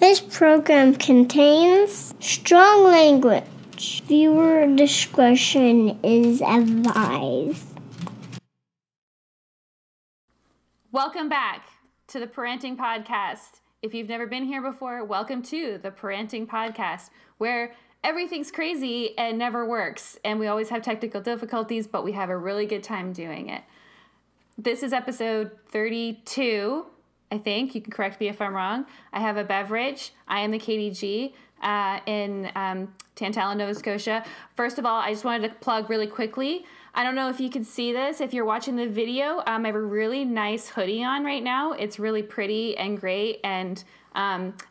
This program contains strong language. Viewer discretion is advised. Welcome back to the Parenting Podcast. If you've never been here before, welcome to the Parenting Podcast, where everything's crazy and never works, and we always have technical difficulties, but we have a really good time doing it. This is episode 32, I think. You can correct me if I'm wrong. I have a beverage. I am the KDG in Tantallon, Nova Scotia. First of all, I just wanted to plug really quickly. I don't know if you can see this. If you're watching the video, I have a really nice hoodie on right now. It's really pretty and great, and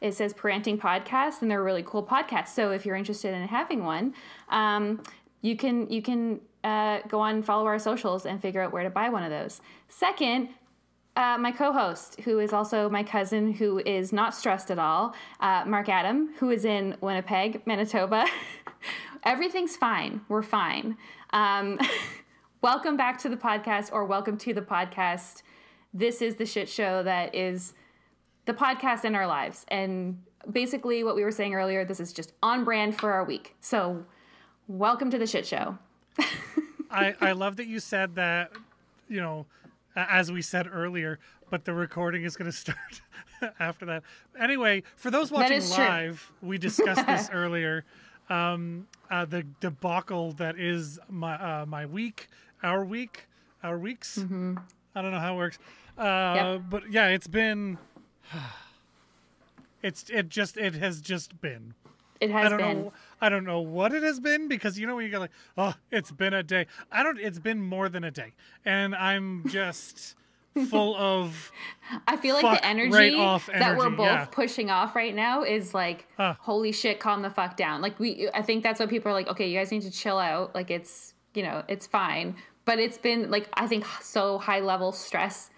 it says Parenting Podcast, and they're really cool podcasts. So if you're interested in having one, you can go on and follow our socials and figure out where to buy one of those. Second, my co-host, who is also my cousin, who is not stressed at all, Mark Adam, who is in Winnipeg, Manitoba. Everything's fine. We're fine. Welcome back to the podcast, or welcome to the podcast. This is the shit show that is the podcast in our lives. And basically what we were saying earlier, this is just on brand for our week. So welcome to the shit show. I love that you said that, you know, as we said earlier, but the recording is going to start after that. Anyway, for those watching live, we discussed this earlier. The debacle that is my our weeks. Mm-hmm. I don't know how it works. Yep. But yeah, it's been. It has just been. It has been. I don't know what it has been, because you know when you go like, oh, it's been a day. It's been more than a day, and I'm just full of. I feel like the energy that we're both pushing off right now is like, holy shit, calm the fuck down. Like I think that's what people are like. Okay, you guys need to chill out. Like it's fine, but it's been like I think so high level stress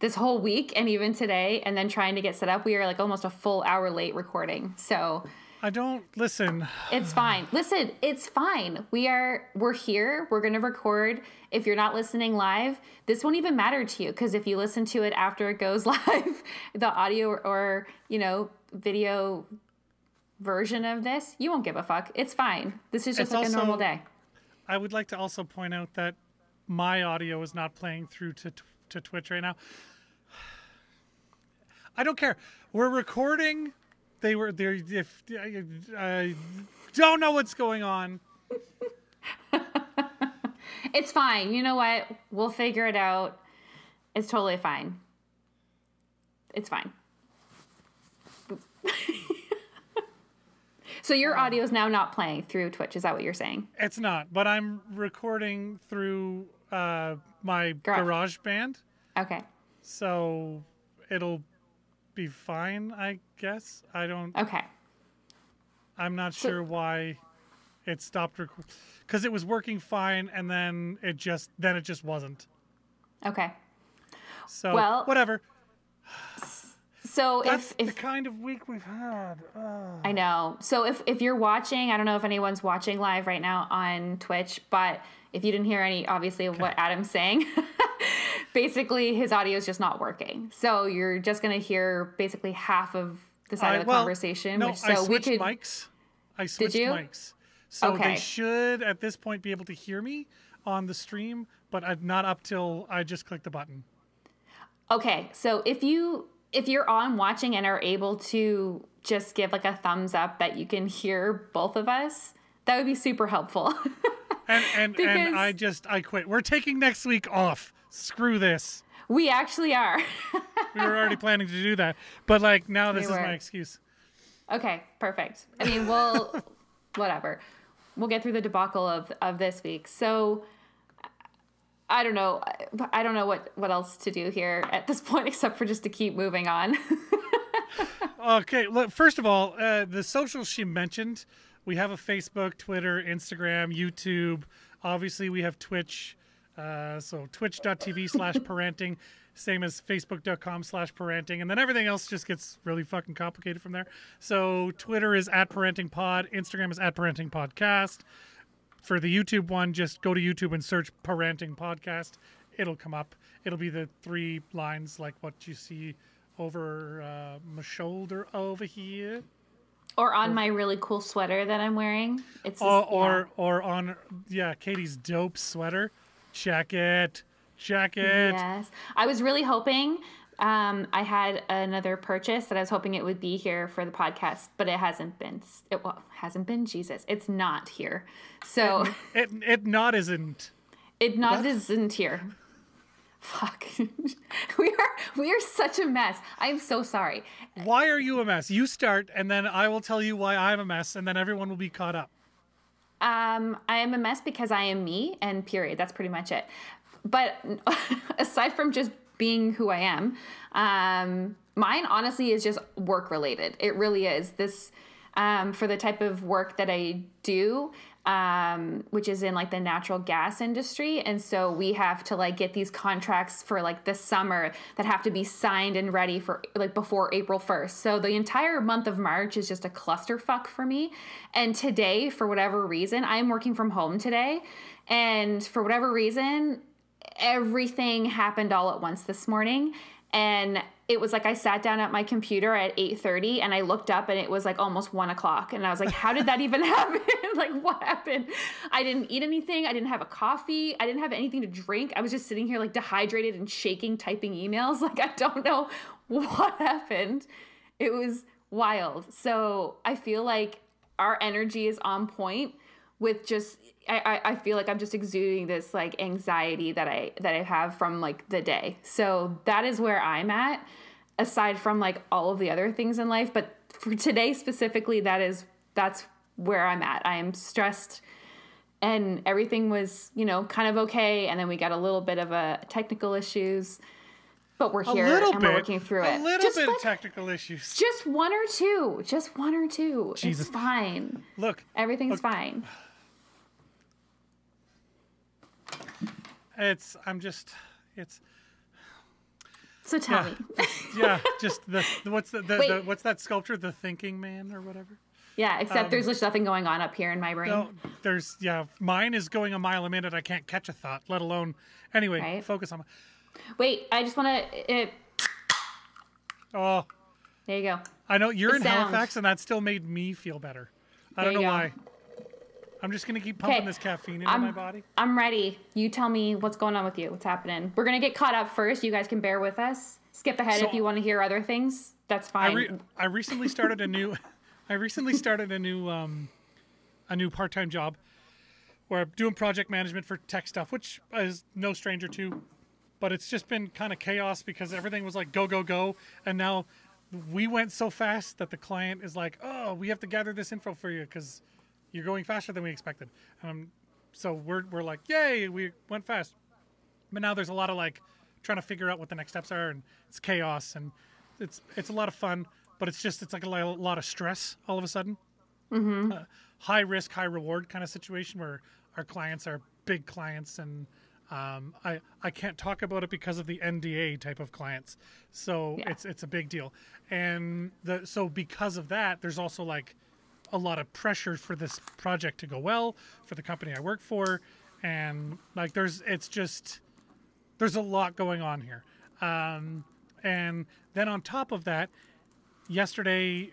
this whole week and even today, and then trying to get set up. We are like almost a full hour late recording. So. It's fine. We're here. We're going to record. If you're not listening live, this won't even matter to you, because if you listen to it after it goes live, the audio or video version of this, you won't give a fuck. It's fine. This is just a normal day. I would like to also point out that my audio is not playing through to Twitch right now. I don't care. We're recording. They were there. If I don't know what's going on, it's fine. You know what? We'll figure it out. It's totally fine. It's fine. So your audio is now not playing through Twitch. Is that what you're saying? It's not, but I'm recording through my GarageBand. Okay. So it'll be fine, I guess. I'm not sure why it stopped recording, because it was working fine, and then it just wasn't. Okay. So well, whatever. So that's the kind of week we've had. I know. So if you're watching, I don't know if anyone's watching live right now on Twitch, but if you didn't hear of what Adam's saying, basically his audio is just not working. So you're just going to hear basically half of the side of the conversation. No, I switched mics. I switched mics. So they should at this point be able to hear me on the stream, but I'm not up till I just click the button. Okay. So if you're on watching and are able to just give like a thumbs up that you can hear both of us, that would be super helpful. and I quit. We're taking next week off. Screw this. We actually are. We were already planning to do that, but like now this is my excuse. Okay, perfect. I mean, we'll whatever. We'll get through the debacle of this week. So I don't know what else to do here at this point, except for just to keep moving on. Okay. Look, first of all, the socials she mentioned, we have a Facebook, Twitter, Instagram, YouTube. Obviously, we have Twitch. So twitch.tv/parenting, same as facebook.com/parenting. And then everything else just gets really fucking complicated from there. So Twitter is @parentingpod. Instagram is @parentingpodcast. For the YouTube one, just go to YouTube and search Parenting Podcast. It'll come up. It'll be the three lines like what you see over my shoulder over here. Or on my really cool sweater that I'm wearing. It's or on, yeah, Katie's dope sweater. Check it. Check it. Yes. I was really hoping, I had another purchase that I was hoping it would be here for the podcast, but it hasn't been. It hasn't been, Jesus. It's not here. So. It not isn't. It not what? Isn't here. Fuck. We are such a mess. I'm so sorry. Why are you a mess? You start, and then I will tell you why I'm a mess, and then everyone will be caught up. I am a mess because I am me, and period. That's pretty much it. But aside from just being who I am, mine honestly is just work related. It really is. This, for the type of work that I do, which is in like the natural gas industry. And so we have to like get these contracts for like the summer that have to be signed and ready for like before April 1st. So the entire month of March is just a clusterfuck for me. And today, for whatever reason, I'm working from home today. And for whatever reason, everything happened all at once this morning. And it was like I sat down at my computer at 8:30 and I looked up and it was like almost 1 o'clock. And I was like, how did that even happen? Like, what happened? I didn't eat anything. I didn't have a coffee. I didn't have anything to drink. I was just sitting here like dehydrated and shaking, typing emails. Like, I don't know what happened. It was wild. So I feel like our energy is on point with just, I feel like I'm just exuding this like anxiety that I have from like the day. So that is where I'm at, aside from like all of the other things in life. But for today specifically, that's where I'm at. I am stressed and everything was, you know, kind of okay. And then we got a little bit of a technical issues, but we're here and we're working through it. A little bit of technical issues. Just one or two. Just one or two. Jesus. It's fine. Look. Everything's fine. So tell me. Yeah, just the what's that sculpture? The Thinking Man or whatever? Yeah, except there's just nothing going on up here in my brain. No, mine is going a mile a minute. I can't catch a thought, let alone, anyway, right. Focus on my... Wait, I just want to... Oh. There you go. I know you're in Halifax and that still made me feel better. I don't know why. I'm just going to keep pumping this caffeine into my body. I'm ready. You tell me what's going on with you. What's happening? We're going to get caught up first. You guys can bear with us. Skip ahead if you want to hear other things. That's fine. I recently started a new a new part-time job where I'm doing project management for tech stuff, which is no stranger to, but it's just been kind of chaos because everything was like go, go, go, and now we went so fast that the client is like, "Oh, we have to gather this info for you cuz you're going faster than we expected." So we're like, yay, we went fast. But now there's a lot of like trying to figure out what the next steps are, and it's chaos, and it's a lot of fun, but it's like a lot of stress all of a sudden. Mm-hmm. High risk, high reward kind of situation where our clients are big clients, and I can't talk about it because of the NDA type of clients. So it's a big deal, and so because of that, there's also like a lot of pressure for this project to go well for the company I work for. And like, there's a lot going on here. And then on top of that, yesterday,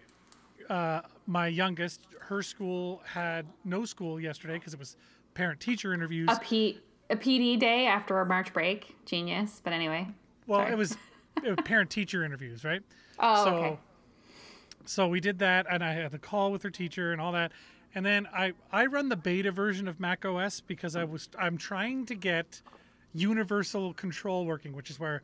my youngest, her school had no school yesterday cause it was parent teacher interviews. A PD day after our March break. Genius. But anyway, well, it was parent teacher interviews, right? Oh, okay. So we did that, and I had the call with her teacher and all that. And then I run the beta version of Mac OS because I'm trying to get universal control working, which is where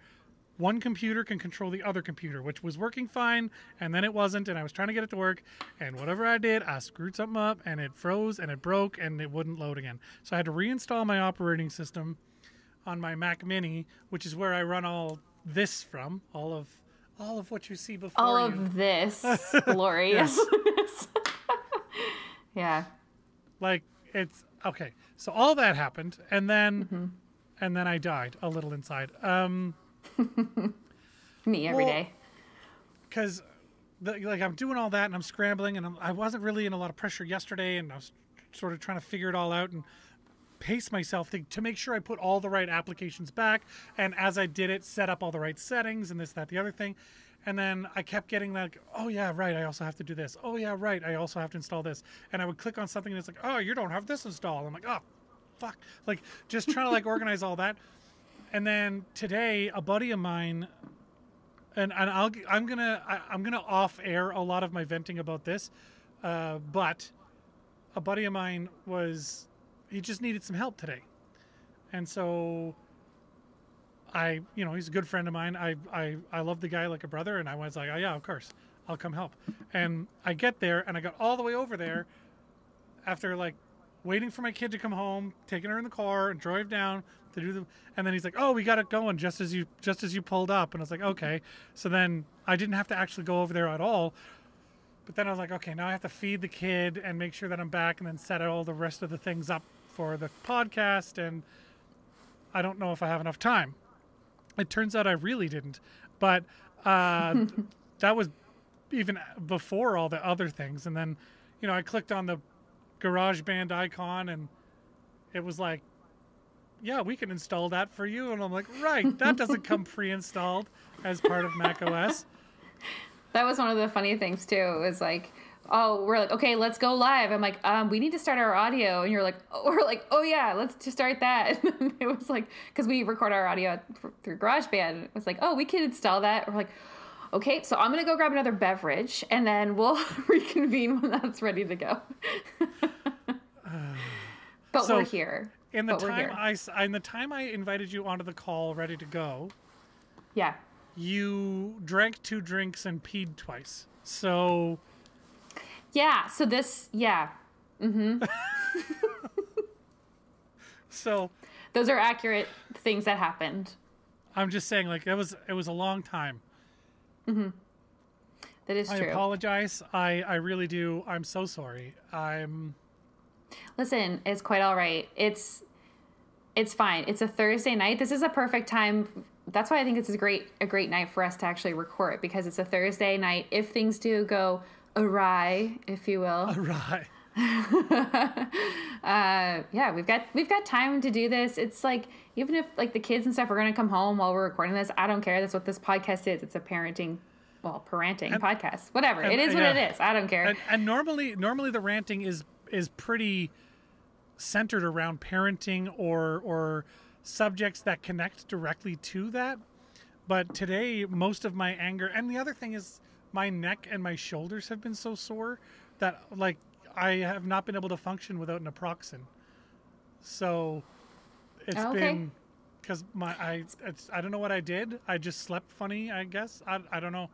one computer can control the other computer, which was working fine, and then it wasn't, and I was trying to get it to work. And whatever I did, I screwed something up, and it froze, and it broke, and it wouldn't load again. So I had to reinstall my operating system on my Mac Mini, which is where I run all this from, all of what you see before all you. Of this glorious. Yeah. Like it's okay. So all that happened and then I died a little inside. Me every day. Cause like I'm doing all that and I'm scrambling and I wasn't really in a lot of pressure yesterday, and I was sort of trying to figure it all out and pace myself to make sure I put all the right applications back, and as I did it, set up all the right settings and this, that, the other thing. And then I kept getting like, oh yeah, right, I also have to do this. Oh yeah, right, I also have to install this. And I would click on something and it's like, oh, you don't have this installed. I'm like, oh, fuck. Like, just trying to like organize all that. And then today, a buddy of mine, and I'm gonna off air a lot of my venting about this, but a buddy of mine he just needed some help today, and so he's a good friend of mine. I love the guy like a brother, and I was like, oh yeah, of course, I'll come help. And I get there, and I got all the way over there after like waiting for my kid to come home, taking her in the car, and drove down to do them. And then he's like, oh, we got it going just as you pulled up. And I was like, okay. So then I didn't have to actually go over there at all. But then I was like, okay, now I have to feed the kid and make sure that I'm back, and then set all the rest of the things up for the podcast. And I don't know if I have enough time. It turns out I really didn't. But that was even before all the other things. And then, I clicked on the GarageBand icon, and it was like, yeah, we can install that for you. And I'm like, right, that doesn't come pre-installed as part of Mac OS. That was one of the funny things, too. It was like, oh, we're like, okay, let's go live. I'm like, we need to start our audio. And you're like, oh, yeah, let's just start that. And it was like, because we record our audio through GarageBand. It was like, oh, we can install that. We're like, okay, so I'm going to go grab another beverage, and then we'll reconvene when that's ready to go. But so we're here. In the time I invited you onto the call ready to go, yeah, you drank 2 drinks and peed twice. So... yeah, so this... yeah. Mm-hmm. So... those are accurate things that happened. I'm just saying, like, it was a long time. Mm-hmm. That is true. I apologize. I really do. I'm so sorry. Listen, it's quite all right. It's fine. It's a Thursday night. This is a perfect time. That's why I think it's a great night for us to actually record it, because it's a Thursday night. If things do go awry, if you will. Awry. Yeah, we've got time to do this. It's like, even if like the kids and stuff are going to come home while we're recording this, I don't care. That's what this podcast is. It's a parenting podcast, whatever. It is what it is. I don't care. And normally the ranting is pretty centered around parenting or subjects that connect directly to that. But today, most of my anger, and the other thing is my neck and my shoulders have been so sore that like I have not been able to function without naproxen. So it's been, because I don't know what I did. I just slept funny, I guess. I don't know.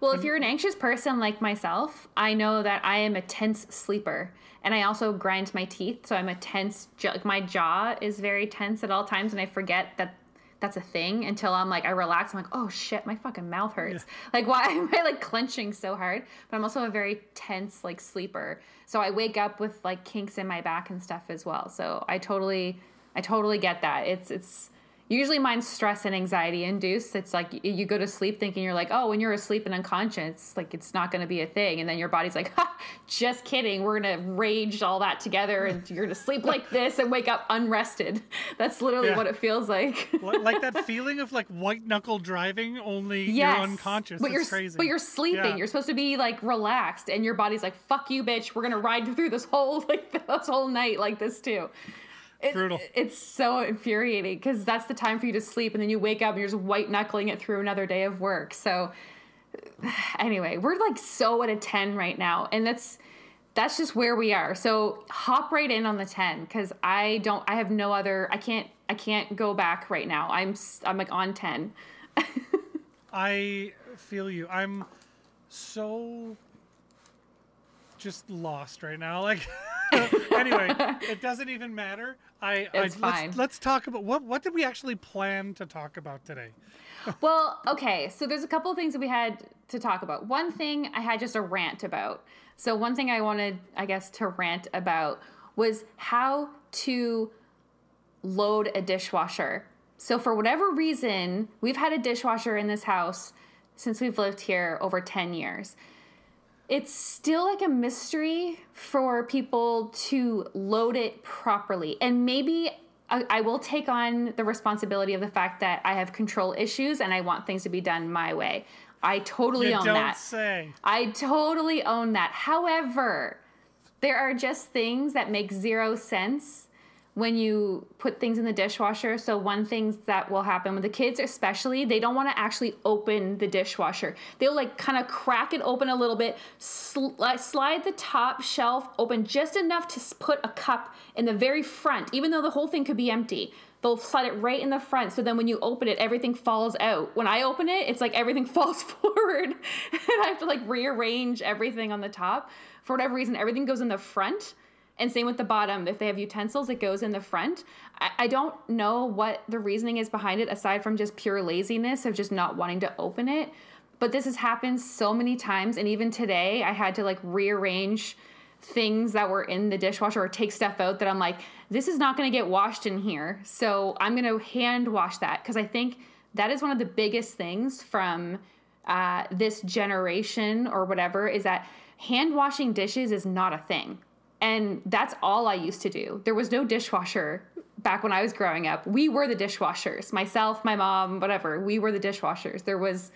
Well, if you're an anxious person like myself, I know that I am a tense sleeper, and I also grind my teeth. So I'm a tense, my jaw is very tense at all times. And I forget that that's a thing until I'm like, I relax. I'm like, oh shit, my fucking mouth hurts. Yeah. Like, why am I like clenching so hard? But I'm also a very tense, like, sleeper. So I wake up with like kinks in my back and stuff as well. So I totally get that. It's usually mine's stress and anxiety induced. It's like you go to sleep thinking you're like, oh, when you're asleep and unconscious, like it's not going to be a thing. And then your body's like, ha, just kidding. We're going to rage all that together, and you're going to sleep like this and wake up unrested. That's literally what it feels like. Like that feeling of like white knuckle driving, only you're unconscious. But it's crazy. But you're sleeping. Yeah. You're supposed to be like relaxed, and your body's like, fuck you, bitch. We're going to ride through this whole night like this too. Brutal. It's so infuriating, because that's the time for you to sleep, and then you wake up and you're just white knuckling it through another day of work. So anyway, we're like so at a 10 right now, and that's just where we are. So hop right in on the 10, because I can't go back right now. I'm like on 10. I feel you. I'm so just lost right now. Like anyway, it doesn't even matter. It's fine. Let's talk about what did we actually plan to talk about today? Well, okay. So there's a couple of things that we had to talk about. One thing I had just a rant about. So one thing I wanted, I guess, to rant about was how to load a dishwasher. So for whatever reason, we've had a dishwasher in this house since we've lived here over 10 years. It's still like a mystery for people to load it properly. And maybe I will take on the responsibility of the fact that I have control issues and I want things to be done my way. I totally own that. You don't say. I totally own that. However, there are just things that make zero sense when you put things in the dishwasher. So one thing that will happen with the kids especially, they don't want to actually open the dishwasher. They'll like kind of crack it open a little bit, slide the top shelf open just enough to put a cup in the very front, even though the whole thing could be empty. They'll slide it right in the front. So then when you open it, everything falls out. When I open it, it's like everything falls forward and I have to like rearrange everything on the top. For whatever reason, everything goes in the front. And same with the bottom. If they have utensils, it goes in the front. I don't know what the reasoning is behind it, aside from just pure laziness of just not wanting to open it. But this has happened so many times. And even today, I had to like rearrange things that were in the dishwasher or take stuff out that I'm like, this is not going to get washed in here. So I'm going to hand wash that, because I think that is one of the biggest things from this generation or whatever, is that hand washing dishes is not a thing. And that's all I used to do. There was no dishwasher back when I was growing up. We were the dishwashers. Myself, my mom, whatever. We were the dishwashers. There was,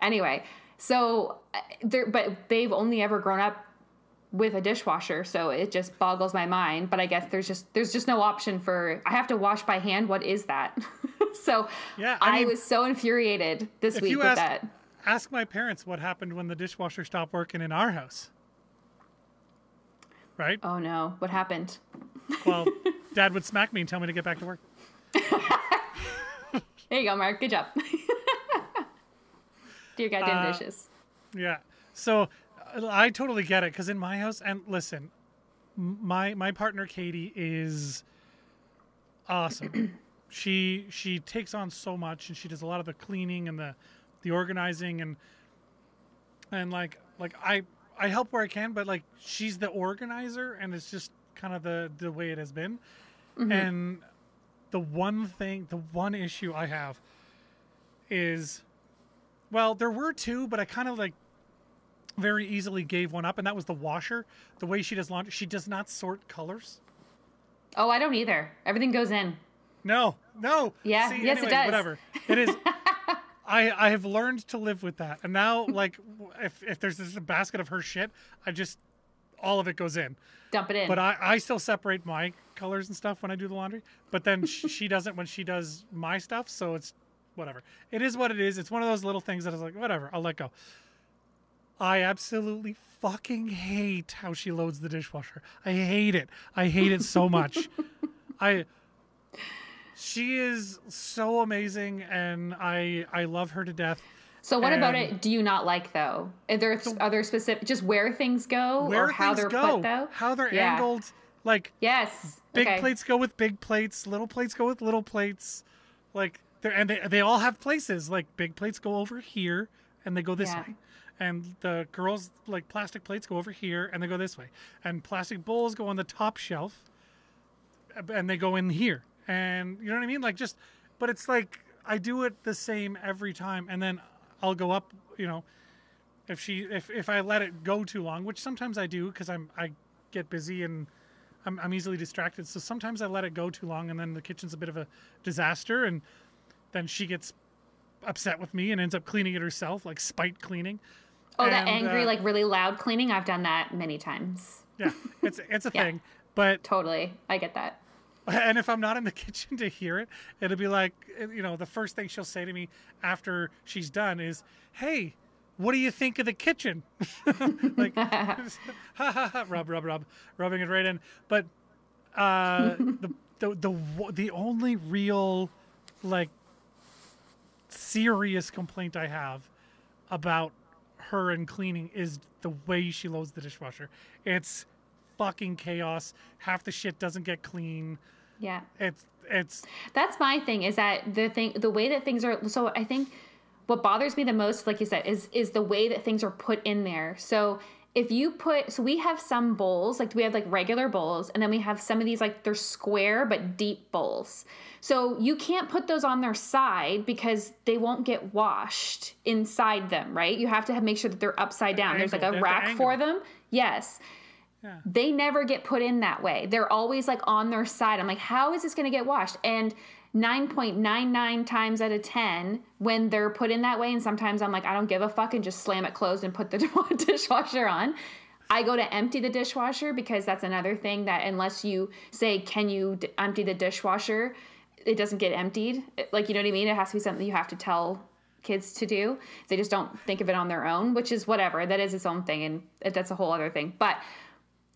anyway. So, but they've only ever grown up with a dishwasher. So it just boggles my mind. But I guess there's just no option for, I have to wash by hand. What is that? So yeah, I mean, was so infuriated this week with that. Ask my parents what happened when the dishwasher stopped working in our house. Right? Oh no, what happened? Well, Dad would smack me and tell me to get back to work. There you go, Mark. Good job. Do your goddamn dishes. Yeah. So I totally get it, because in my house, and listen, my partner Katie is awesome. She takes on so much, and she does a lot of the cleaning and the organizing and like I help where I can, but like she's the organizer, and it's just kind of the way it has been. Mm-hmm. And the one issue I have is, well, there were two, but I kind of like very easily gave one up, and that was the washer. The way she does laundry, she does not sort colors. Oh, I don't either. Everything goes in. No. Yeah. See, yes, anyway, it does. Whatever. It is. I have learned to live with that. And now, like, if there's just a basket of her shit, I just, all of it goes in. Dump it in. But I still separate my colors and stuff when I do the laundry. But then she doesn't when she does my stuff. So it's whatever. It is what it is. It's one of those little things that is like, whatever, I'll let go. I absolutely fucking hate how she loads the dishwasher. I hate it. I hate it so much. She is so amazing, and I love her to death. So what about it do you not like, though? Are there specific, just where things go, where or how things they're go, put, though? How they're angled. Like, yes. Big plates go with big plates. Little plates go with little plates. Like, they all have places. Like, big plates go over here, and they go this way. And the girls, like, plastic plates go over here, and they go this way. And plastic bowls go on the top shelf, and they go in here. And you know what I mean? Like, just, but it's like, I do it the same every time. And then I'll go up, you know, if I let it go too long, which sometimes I do, because I get busy and I'm easily distracted. So sometimes I let it go too long, and then the kitchen's a bit of a disaster. And then she gets upset with me and ends up cleaning it herself, like spite cleaning. Oh, that angry, like really loud cleaning. I've done that many times. Yeah. It's a thing, but totally. I get that. And if I'm not in the kitchen to hear it, it'll be like, you know, the first thing she'll say to me after she's done is, hey, what do you think of the kitchen? Like, rubbing it right in. But the only real, like, serious complaint I have about her and cleaning is the way she loads the dishwasher. It's fucking chaos. Half the shit doesn't get clean. Yeah. It's that's my thing, is that the way that things are. So I think what bothers me the most, like you said, is the way that things are put in there. So we have some bowls, like we have like regular bowls, and then we have some of these, like they're square, but deep bowls. So you can't put those on their side because they won't get washed inside them. Right. You have to make sure that they're upside down. There's like a rack for them. Yes. Yeah. They never get put in that way. They're always like on their side. I'm like, how is this going to get washed? And 9.99 times out of 10 when they're put in that way, and sometimes I'm like, I don't give a fuck and just slam it closed and put the dishwasher on. I go to empty the dishwasher because that's another thing that unless you say, can you empty the dishwasher, it doesn't get emptied. Like, you know what I mean? It has to be something you have to tell kids to do. They just don't think of it on their own, which is whatever. That is its own thing, and that's a whole other thing. But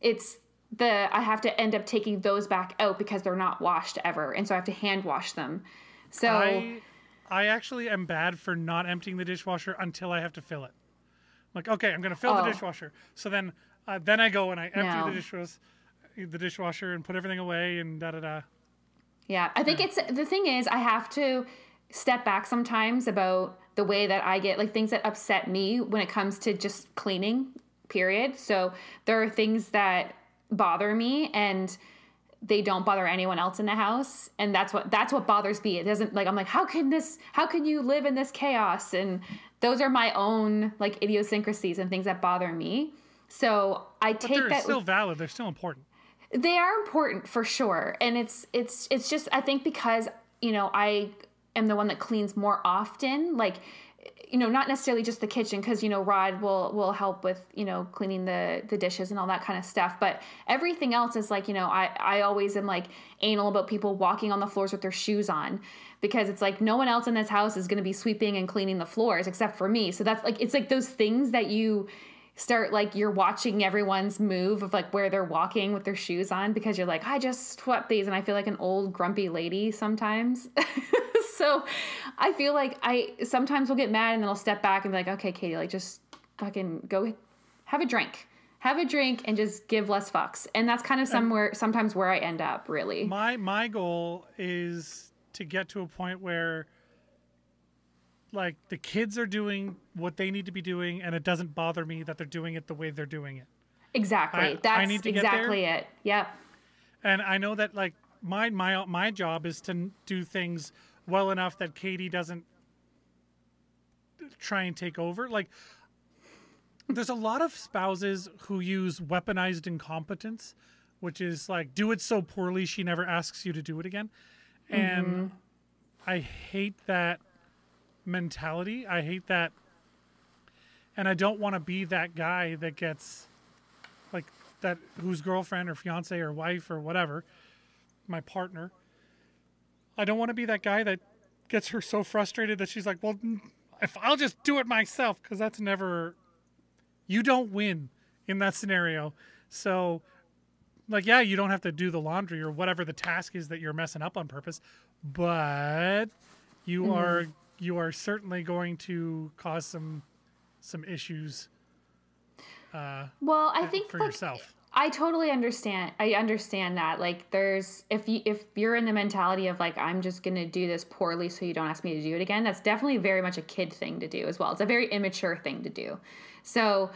it's I have to end up taking those back out because they're not washed ever, and so I have to hand wash them. So I actually am bad for not emptying the dishwasher until I have to fill it. Like, okay, I'm gonna fill the dishwasher. So then I go and I empty the dishwasher and put everything away and da da da. Yeah, I think it's the thing is I have to step back sometimes about the way that I get, like, things that upset me when it comes to just cleaning, period. So there are things that bother me and they don't bother anyone else in the house, and that's what bothers me. It doesn't, like, I'm like, how can you live in this chaos? And those are my own, like, idiosyncrasies and things that bother me. So I take that. They're still valid. They're still important. They are important for sure. And it's just, I think, because, you know, I am the one that cleans more often, like, you know, not necessarily just the kitchen, because, you know, Rod will help with, you know, cleaning the dishes and all that kind of stuff. But everything else is like, you know, I always am like anal about people walking on the floors with their shoes on, because it's like no one else in this house is going to be sweeping and cleaning the floors except for me. So that's like, it's like those things that you start, like, you're watching everyone's move of, like, where they're walking with their shoes on, because you're like, I just swept these, and I feel like an old grumpy lady sometimes. So I feel like I sometimes will get mad, and then I'll step back and be like, okay, Katie, like, just fucking go have a drink and just give less fucks. And that's kind of sometimes where I end up, really. My goal is to get to a point where, like, the kids are doing what they need to be doing, and it doesn't bother me that they're doing it the way they're doing it. Exactly. I need to exactly get there. It. Yep. And I know that, like, my job is to do things well enough that Katie doesn't try and take over. Like, there's a lot of spouses who use weaponized incompetence, which is like, do it so poorly she never asks you to do it again. And I hate that mentality. I hate that. And I don't want to be that guy that gets, like, that, whose girlfriend or fiance or wife or whatever, my partner, I don't want to be that guy that gets her so frustrated that she's like, well, if I'll just do it myself, because that's never, you don't win in that scenario. So, like, yeah, you don't have to do the laundry or whatever the task is that you're messing up on purpose, but you are certainly going to cause some issues. Well, I think for, like, yourself. I totally understand. I understand that. Like, there's, if you're in the mentality of, like, I'm just going to do this poorly so you don't ask me to do it again, that's definitely very much a kid thing to do as well. It's a very immature thing to do. So,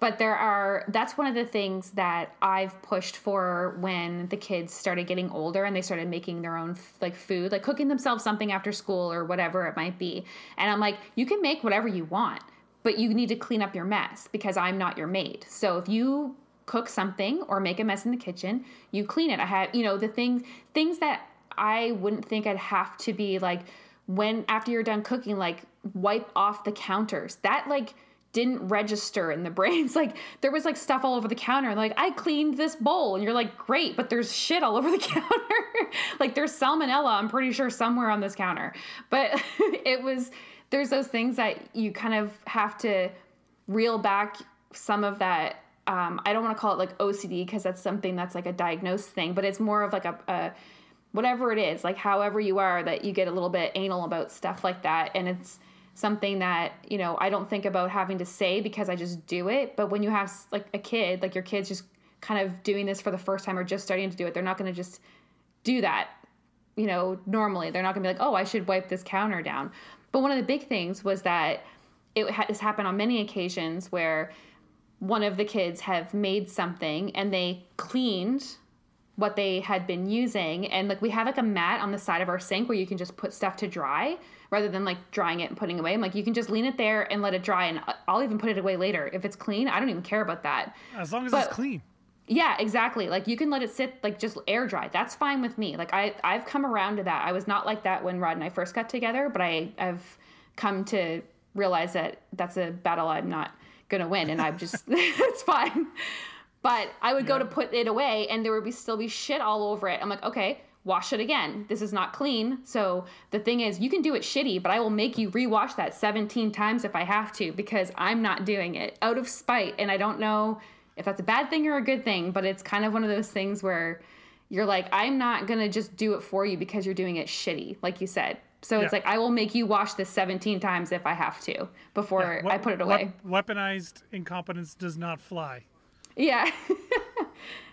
but that's one of the things that I've pushed for when the kids started getting older and they started making their own, like, food, like cooking themselves something after school or whatever it might be. And I'm like, you can make whatever you want, but you need to clean up your mess, because I'm not your maid. So if you cook something or make a mess in the kitchen, you clean it. I have, you know, the things that I wouldn't think I'd have to be like, when, after you're done cooking, like, wipe off the counters. That, like, didn't register in the brains. Like, there was, like, stuff all over the counter. Like, I cleaned this bowl, and you're like, great, but there's shit all over the counter. Like, there's salmonella, I'm pretty sure, somewhere on this counter. But there's those things that you kind of have to reel back some of that. I don't want to call it, like, OCD, because that's something that's, like, a diagnosed thing, but it's more of, like, a whatever it is, like, however you are, that you get a little bit anal about stuff like that. And it's something that, you know, I don't think about having to say, because I just do it. But when you have, like, a kid, like, your kid's just kind of doing this for the first time or just starting to do it, they're not going to just do that, you know, normally. They're not going to be like, oh, I should wipe this counter down. But one of the big things was that it has happened on many occasions where one of the kids have made something and they cleaned what they had been using. And, like, we have, like, a mat on the side of our sink where you can just put stuff to dry rather than, like, drying it and putting it away. I'm like, you can just lean it there and let it dry, and I'll even put it away later. If it's clean, I don't even care about that. As long as it's clean. Yeah, exactly. Like, you can let it sit, like, just air dry. That's fine with me. Like, I've come around to that. I was not like that when Rod and I first got together, but I've come to realize that that's a battle I'm not going to win, and I'm just, it's fine. But I would go to put it away, and there would still be shit all over it. I'm like, okay, wash it again. This is not clean. So the thing is, you can do it shitty, but I will make you rewash that 17 times if I have to, because I'm not doing it out of spite, and I don't know if that's a bad thing or a good thing, but it's kind of one of those things where you're like, I'm not going to just do it for you because you're doing it shitty, like you said. So it's like, I will make you wash this 17 times if I have to before I put it away. Weaponized incompetence does not fly. Yeah,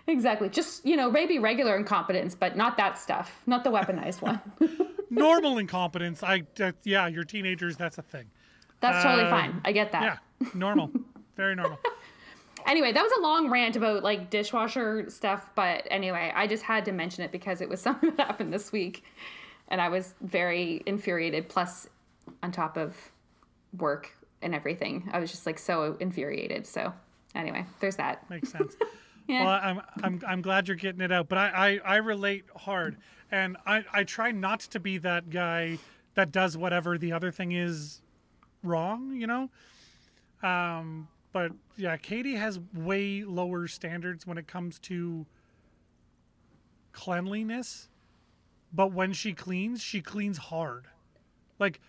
exactly. Just, maybe regular incompetence, but not that stuff. Not the weaponized one. Normal incompetence. You're teenagers. That's a thing. That's totally fine. I get that. Yeah, normal. Very normal. Anyway, that was a long rant about, like, dishwasher stuff, but anyway, I just had to mention it because it was something that happened this week, and I was very infuriated, plus on top of work and everything. I was just, like, so infuriated, so anyway, there's that. Makes sense. Yeah. Well, I'm glad you're getting it out, but I relate hard, and I try not to be that guy that does whatever the other thing is wrong, But yeah, Katie has way lower standards when it comes to cleanliness. But when she cleans hard. Like,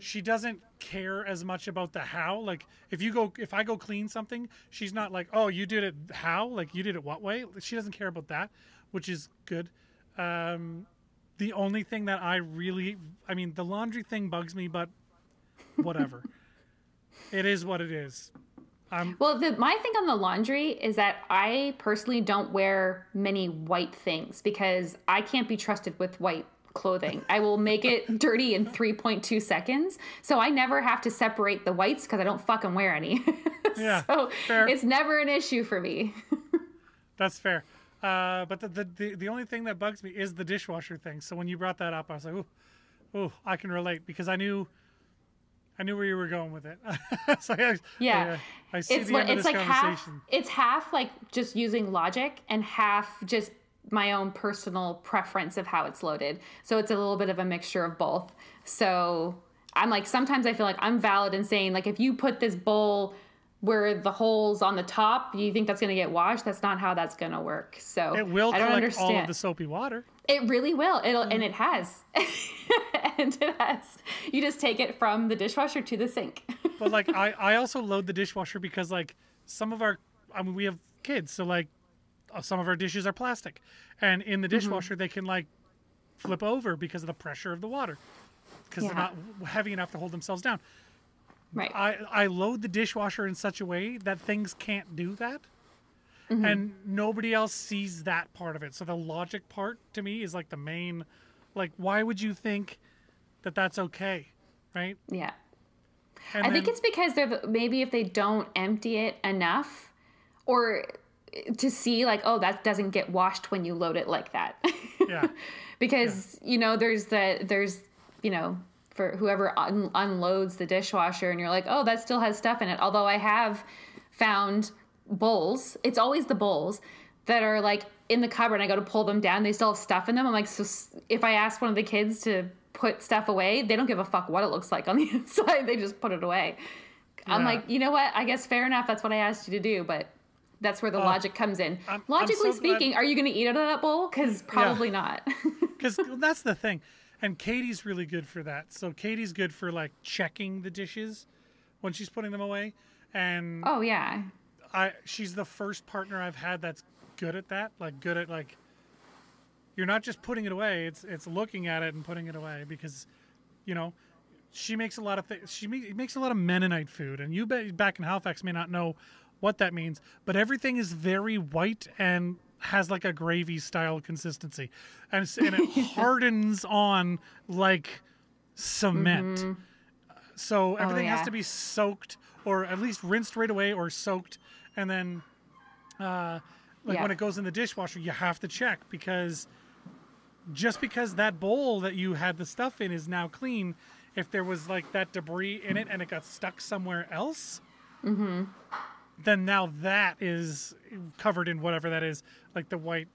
she doesn't care as much about the how. Like, if I go clean something, she's not like, oh, you did it how? Like, you did it what way? She doesn't care about that, which is good. The only thing that the laundry thing bugs me, but whatever. It is what it is. My thing on the laundry is that I personally don't wear many white things because I can't be trusted with white clothing. I will make it dirty in 3.2 seconds. So I never have to separate the whites because I don't fucking wear any. Yeah, so fair. It's never an issue for me. That's fair. But the only thing that bugs me is the dishwasher thing. So when you brought that up, I was like, ooh, I can relate because I knew where you were going with it. So I see it's the end of this conversation. It's half like just using logic and half just my own personal preference of how it's loaded. So it's a little bit of a mixture of both. So I'm like, sometimes I feel like I'm valid in saying, like, if you put this bowl where the hole's on the top, you think that's going to get washed? That's not how that's going to work. So it will collect all of the soapy water. It really will. And it has. And it has. You just take it from the dishwasher to the sink. But, like, I also load the dishwasher because, like, we have kids. So, like, some of our dishes are plastic. And in the dishwasher, they can, like, flip over because of the pressure of the water. Because they're not heavy enough to hold themselves down. Right. I load the dishwasher in such a way that things can't do that. Mm-hmm. And nobody else sees that part of it. So the logic part to me is like the main, like, why would you think that that's okay? Right. Yeah. And I think it's because maybe if they don't empty it enough or to see like, oh, that doesn't get washed when you load it like that. Yeah. Because, there's for whoever unloads the dishwasher and you're like, oh, that still has stuff in it. Although I have found bowls, it's always the bowls that are like in the cupboard and I go to pull them down, they still have stuff in them. I'm like, so if I ask one of the kids to put stuff away, they don't give a fuck what it looks like on the inside, they just put it away. Yeah. I'm like, you know what, I guess fair enough, that's what I asked you to do, but that's where the logic comes in. Logically speaking, are you going to eat out of that bowl? Because probably not. Because that's the thing. And Katie's really good for that. So Katie's good for, like, checking the dishes when she's putting them away. And oh, yeah. She's the first partner I've had that's good at that. Like, good at, like, you're not just putting it away. It's looking at it and putting it away because, she makes a lot of things. She makes a lot of Mennonite food. And you back in Halifax may not know what that means. But everything is very white and has, like, a gravy-style consistency. And it hardens on, like, cement. Mm-hmm. So everything has to be soaked or at least rinsed right away or soaked. And then when it goes in the dishwasher, you have to check because just because that bowl that you had the stuff in is now clean, if there was, like, that debris in it and it got stuck somewhere else, then now that is covered in whatever that is, like the white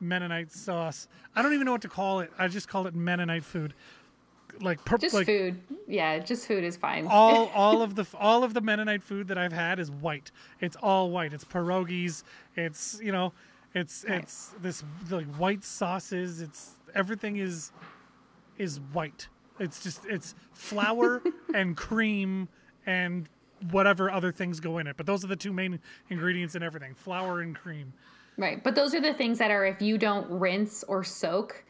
Mennonite sauce. I don't even know what to call it. I just call it Mennonite food. Like just like, food. Yeah, just food is fine. all of the Mennonite food that I've had is white. It's all white. It's pierogies. It's, you know, it's right. It's this like white sauces. It's everything is white. It's just it's flour and cream and whatever other things go in it. But those are the two main ingredients in everything, flour and cream. Right. But those are the things that are, if you don't rinse or soak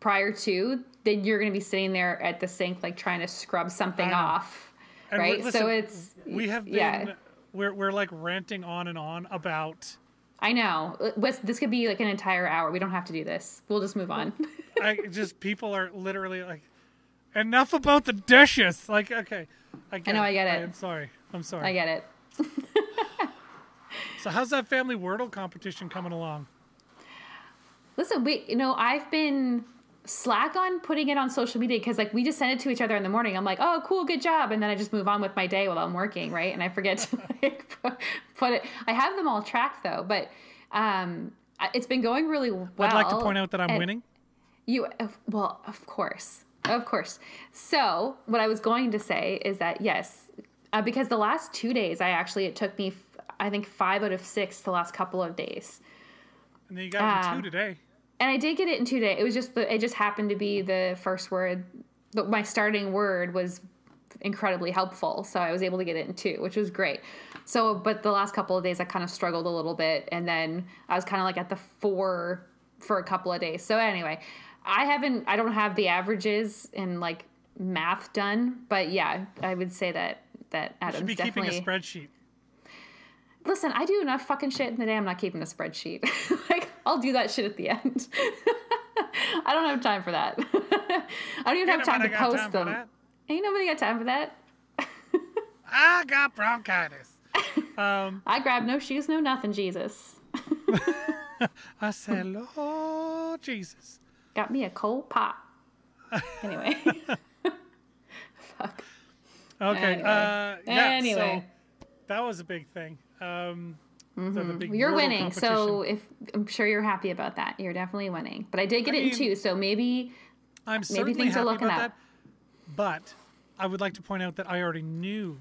prior to, then you're going to be sitting there at the sink, like trying to scrub something off. And right. Listen, so it's, we have been, yeah. we're like ranting on and on about, I know this could be like an entire hour. We don't have to do this. We'll just move on. People are literally like, enough about the dishes. Like, okay. I get it. I'm sorry. I get it. So how's that family Wordle competition coming along? Listen, I've been slack on putting it on social media because like we just send it to each other in the morning. I'm like, oh, cool, good job. And then I just move on with my day while I'm working, right? And I forget to like, put it. I have them all tracked though, but it's been going really well. I'd like to point out that I'm winning. Well, of course. Of course. So what I was going to say is that, yes, because the last 2 days, it took me, I think 5 out of 6 the last couple of days. And then you got it in 2 today. And I did get it in 2 today. It was just, it just happened to be the first word, but my starting word was incredibly helpful. So I was able to get it in 2, which was great. So, but the last couple of days I kind of struggled a little bit. And then I was kind of like at the 4 for a couple of days. So anyway, I don't have the averages and like math done, but yeah, I would say that Adam's should be definitely keeping a spreadsheet. Listen, I do enough fucking shit in the day. I'm not keeping a spreadsheet. Like, I'll do that shit at the end. I don't have time for that. I don't even have time to post them. Ain't nobody got time for that. I got bronchitis. I grabbed no shoes, no nothing, Jesus. I said, Lord Jesus. Got me a cold pop. Anyway. Fuck. Okay. Anyway. So that was a big thing. You're winning, so I'm sure you're happy about that. You're definitely winning. But I did get it in 2, so maybe things are looking up. That, but I would like to point out that I already knew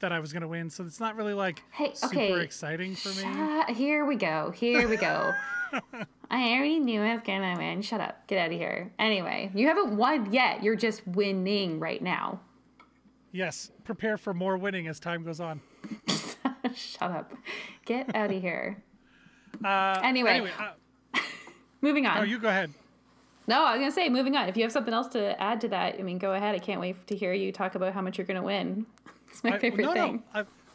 that I was going to win, so it's not really like super exciting for me. Here we go. I already knew I was going to win. Shut up. Get out of here. Anyway, you haven't won yet. You're just winning right now. Yes. Prepare for more winning as time goes on. Shut up. Get out of here. Anyway, moving on. No, you go ahead. No, I was going to say moving on. If you have something else to add to that, I mean, go ahead. I can't wait to hear you talk about how much you're going to win. It's my favorite thing.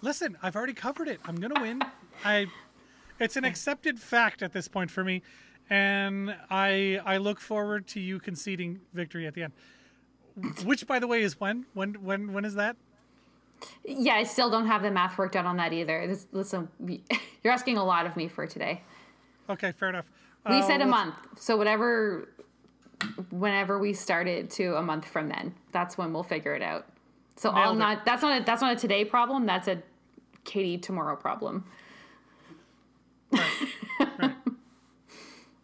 Listen, I've already covered it. I'm going to win. It's an accepted fact at this point for me, and I look forward to you conceding victory at the end. Which, by the way, is when? When is that? Yeah, I still don't have the math worked out on that either. Listen, you're asking a lot of me for today. Okay, fair enough. We said a month, so whenever we started to a month from then, that's when we'll figure it out. So that's not a today problem. That's a Katie tomorrow problem. Right.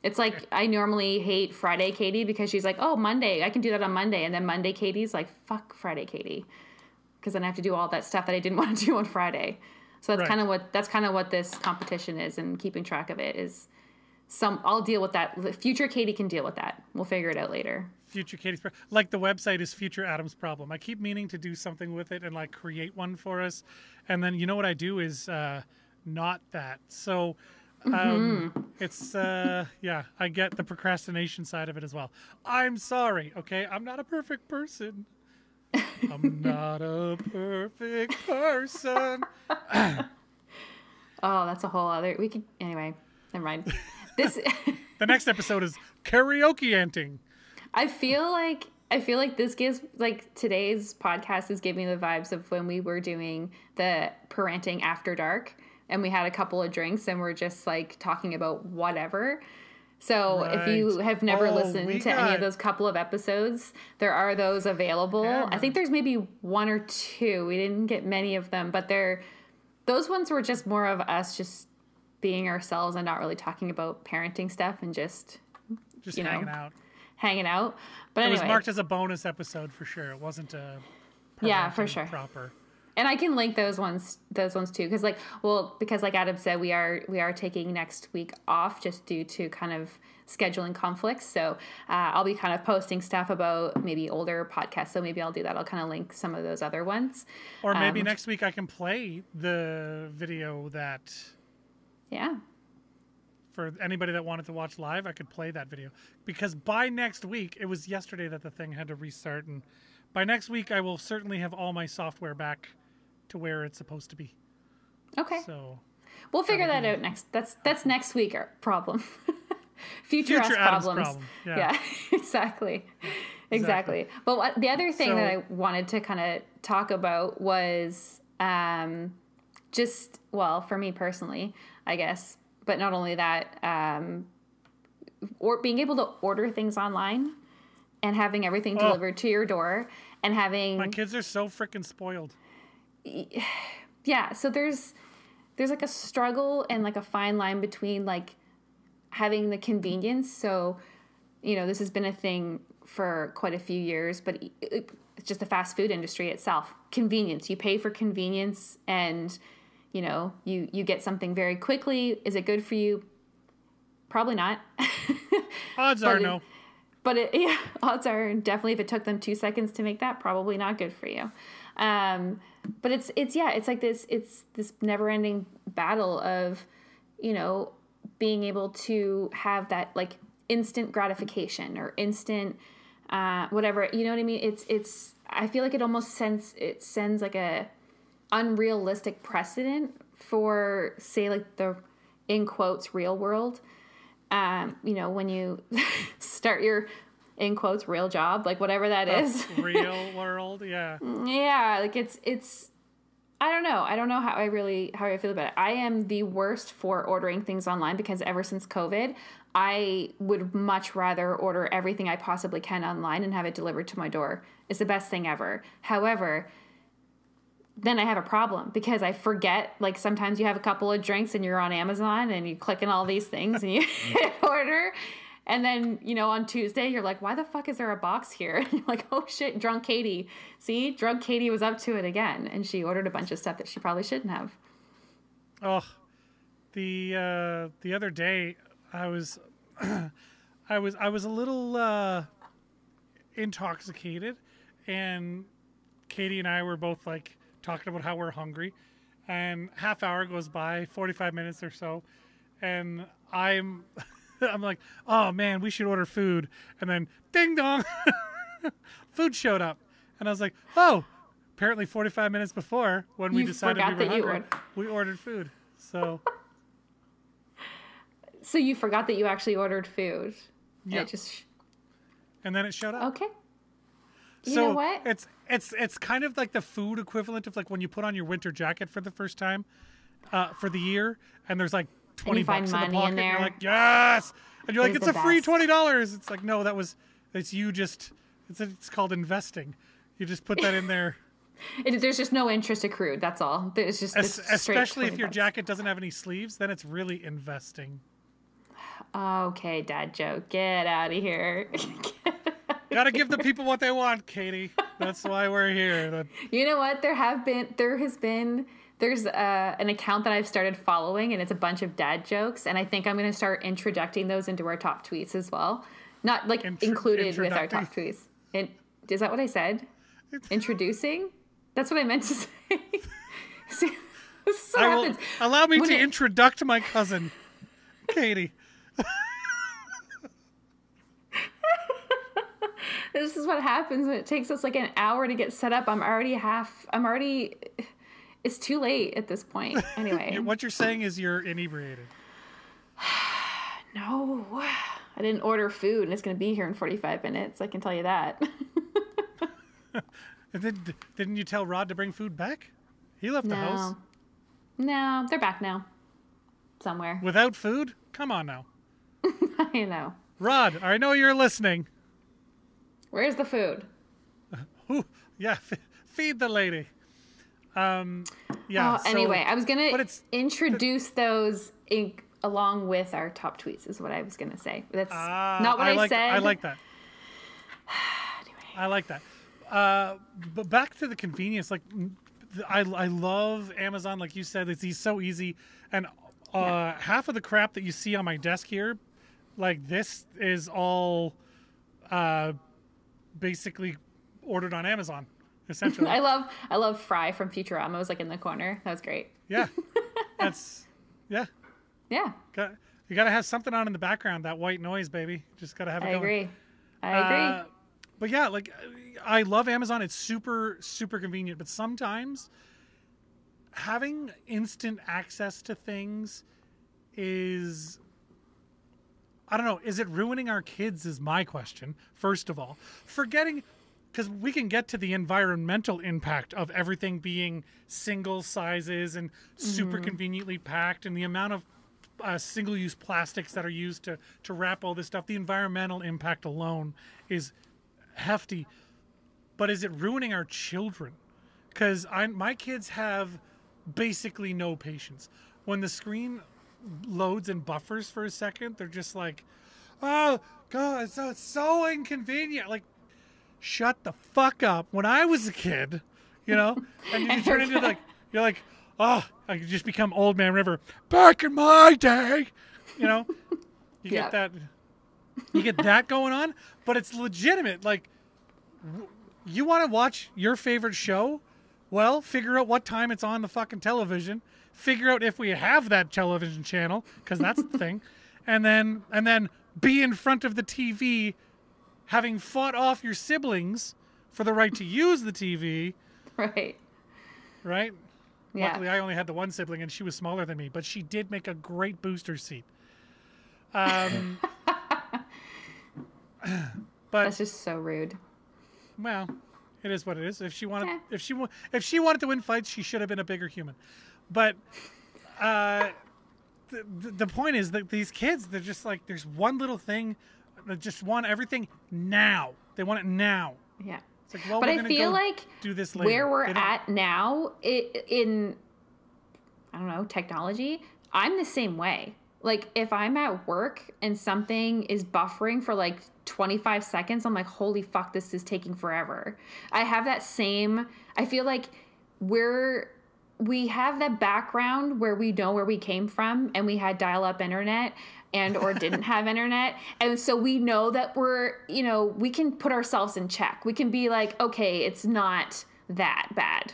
It's like I normally hate Friday Katie because she's like, oh, Monday, I can do that on Monday. And then Monday Katie's like, fuck Friday Katie, because then I have to do all that stuff that I didn't want to do on Friday. So that's kind of what this competition is, and keeping track of it is I'll deal with that. Future Katie can deal with that. We'll figure it out later. Future Katie's problem. Like the website is Future Adam's problem. I keep meaning to do something with it and like create one for us. And then you know what I do is not that. So it's I get the procrastination side of it as well. I'm sorry. Okay. I'm not a perfect person. Oh, that's a whole other. Anyway, never mind. The next episode is karaoke anting. I feel like this gives, like, today's podcast is giving the vibes of when we were doing the parenting after dark and we had a couple of drinks and we're just like talking about whatever. So if you have never listened to any of those couple of episodes, there are those available. I think there's maybe 1 or 2. We didn't get many of them, but those ones were just more of us just being ourselves and not really talking about parenting stuff and just you know, hanging out. But anyway, it was marked as a bonus episode for sure. It wasn't a for sure proper. And I can link those ones too, because like Adam said, we are taking next week off just due to kind of scheduling conflicts. So I'll be kind of posting stuff about maybe older podcasts. So maybe I'll do that. I'll kind of link some of those other ones. Or maybe next week I can play the video that. Yeah. For anybody that wanted to watch live, I could play that video, because by next week, it was yesterday that the thing had to restart, and by next week I will certainly have all my software back to where it's supposed to be. Okay. So we'll figure that out next. That's next week our problem. Future Adam's problem. Yeah. Exactly. Well, the other thing that I wanted to kind of talk about was for me personally, I guess, but not only that, or being able to order things online and having everything delivered to your door, and having my kids are so freaking spoiled. Yeah, so there's like a struggle and like a fine line between like having the convenience. So, you know, this has been a thing for quite a few years, but it's just the fast food industry itself. Convenience. You pay for convenience, and you know, you get something very quickly. Is it good for you? Probably not. Odds are no. But odds are definitely, if it took them 2 seconds to make that, probably not good for you. But it's like this never-ending battle of, you know, being able to have that like instant gratification or instant whatever. You know what I mean? It's I feel like it almost sends like a unrealistic precedent for, say, like the in quotes real world. You know, when you start your, in quotes, real job, like whatever that is. Real world, yeah. Yeah, like it's, I don't know. I don't know how I feel about it. I am the worst for ordering things online, because ever since COVID, I would much rather order everything I possibly can online and have it delivered to my door. It's the best thing ever. However, then I have a problem, because I forget, like sometimes you have a couple of drinks and you're on Amazon and you click on all these things and you order. And then, you know, on Tuesday, you're like, why the fuck is there a box here? And you're like, oh shit, drunk Katie. See, drunk Katie was up to it again. And she ordered a bunch of stuff that she probably shouldn't have. Oh, the other day I was, I was a little, intoxicated, and Katie and I were both like, talking about how we're hungry, and half hour goes by, 45 minutes or so, and I'm like, oh man, we should order food. And then ding dong, food showed up, and I was like, oh, apparently 45 minutes before, when we decided we were hungry, we ordered food. So so you forgot that you actually ordered food. Yeah, and then it showed up. Okay. You know what? It's kind of like the food equivalent of like when you put on your winter jacket for the first time for the year, and there's like $20 in the pocket, and you're like, yes, and you're like, it's a free $20. It's like, no, it's called investing. You just put that in there. There's just no interest accrued. That's all. There's just especially if your jacket doesn't have any sleeves, then it's really investing. Okay, dad joke. Get out of here. Gotta give the people what they want, Katie. That's why we're here. You know what? There's an account that I've started following, and it's a bunch of dad jokes, and I think I'm gonna start introducing those into our top tweets as well. Not like included with our top tweets. And is that what I said? Introducing? That's what I meant to say. So happens. Allow me to introduct my cousin, Katie. This is what happens when it takes us like an hour to get set up. It's too late at this point. Anyway. What you're saying is you're inebriated. No, I didn't order food, and it's going to be here in 45 minutes. I can tell you that. Didn't you tell Rod to bring food back? He left the house. No, they're back now. Somewhere. Without food? Come on now. I know. Rod, I know you're listening. Where's the food? Feed the lady. Yeah. Oh, so, anyway, I was gonna introduce those along with our top tweets is what I was gonna say. That's not what I said. I like that. Anyway. I like that. But back to the convenience, like I love Amazon. Like you said, it's so easy. And half of the crap that you see on my desk here, like this is all basically ordered on Amazon. Essentially. I love Fry from Futurama was like in the corner. That was great. Yeah. Yeah. You got to have something on in the background, that white noise, baby. Just got to have it going. I agree. But yeah, like I love Amazon. It's super, super convenient. But sometimes having instant access to things is, I don't know. Is it ruining our kids is my question. First of all, because we can get to the environmental impact of everything being single sizes and super conveniently packed, and the amount of single-use plastics that are used to wrap all this stuff. The environmental impact alone is hefty. But is it ruining our children? Because my kids have basically no patience. When the screen loads and buffers for a second, they're just like, oh, God, it's so inconvenient. Like, shut the fuck up. When I was a kid, you know, and you turn into like, you're like, oh, I could just become old man River back in my day, you know, you get that going on, but it's legitimate. Like you want to watch your favorite show. Well, figure out what time it's on the fucking television, figure out if we have that television channel, because that's the thing. And then be in front of the TV, having fought off your siblings for the right to use the TV. Right? Yeah. Luckily, I only had the one sibling, and she was smaller than me, but she did make a great booster seat. But that's just so rude. Well, it is what it is. If she wanted to win fights, she should have been a bigger human. But the point is that these kids, they're just like, there's one little thing. They just want everything now. They want it now. Yeah. It's like, well, but I feel like do this later. Where we're at now in, I don't know, technology, I'm the same way. Like if I'm at work and something is buffering for like 25 seconds, I'm like, holy fuck, this is taking forever. I have that same, I feel like we have that background where we know where we came from and we had dial-up internet or didn't have internet. And so we know that we're, you know, we can put ourselves in check. We can be like, okay, it's not that bad.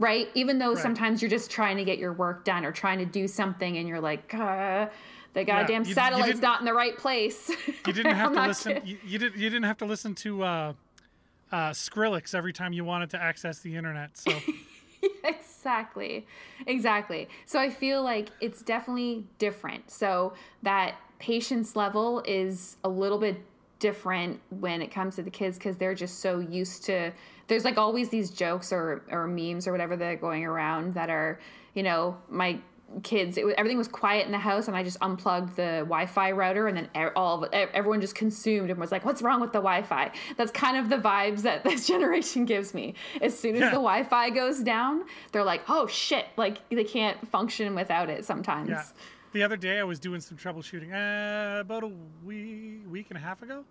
Right. Even though sometimes you're just trying to get your work done or trying to do something and you're like, the goddamn satellite's not in the right place. You didn't have to listen. You didn't have to listen to Skrillex every time you wanted to access the internet. So Exactly. So I feel like it's definitely different. So that patience level is a little bit different when it comes to the kids because they're just so used to, there's like always these jokes or memes or whatever that are going around that are, you know, my kids, everything was quiet in the house and I just unplugged the Wi-Fi router and then everyone just consumed and was like, what's wrong with the Wi-Fi? That's kind of the vibes that this generation gives me. As soon as the Wi-Fi goes down, they're like, oh shit, like they can't function without it sometimes. Yeah. The other day I was doing some troubleshooting about a week and a half ago,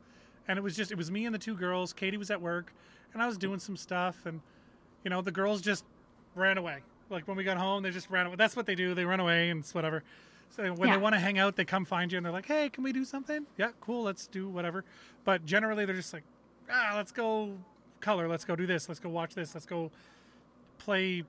and it was me and the two girls. Katie was at work and I was doing some stuff, and you know, the girls just ran away. Like when we got home, they just ran away. That's what they do. They run away and it's whatever. So when they want to hang out, they come find you and they're like, hey, can we do something? Yeah, cool. Let's do whatever. But generally they're just like, let's go color. Let's go do this. Let's go watch this. Let's go play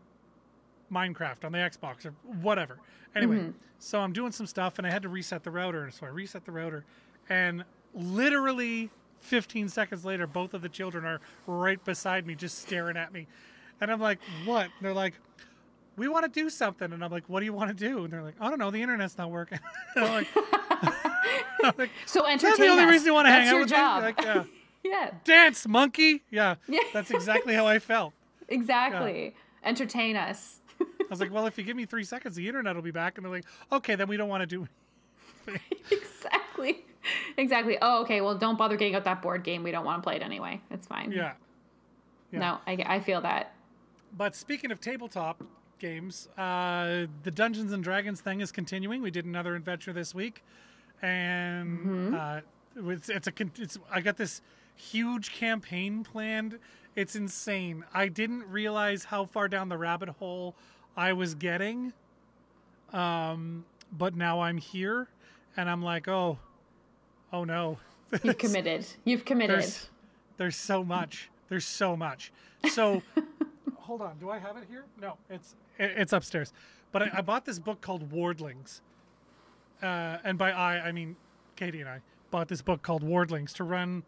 Minecraft on the Xbox or whatever. Anyway, so I'm doing some stuff and I had to reset the router. So I reset the router, and literally 15 seconds later, both of the children are right beside me, just staring at me. And I'm like, what? And they're like, we want to do something. And I'm like, what do you want to do? And they're like, I don't know. The internet's not working. And I'm like, so entertain us. That's the only reason you want to hang out with me. Like, dance, monkey. Yeah. That's exactly how I felt. Exactly. Yeah. Entertain us. I was like, well, if you give me 3 seconds, the internet will be back. And they're like, okay, then we don't want to do anything. Exactly. Oh, okay. Well, don't bother getting out that board game. We don't want to play it anyway. It's fine. Yeah. No, I feel that. But speaking of tabletop games, the Dungeons and Dragons thing is continuing. We did another adventure this week, and I got this huge campaign planned. It's insane. I didn't realize how far down the rabbit hole I was getting, but now I'm here, and I'm like, oh no. You've committed. You've committed. There's so much. There's so much. So hold on. Do I have it here? No, it's upstairs. But I bought this book called Wardlings. And by I mean Katie and I bought this book called Wardlings to run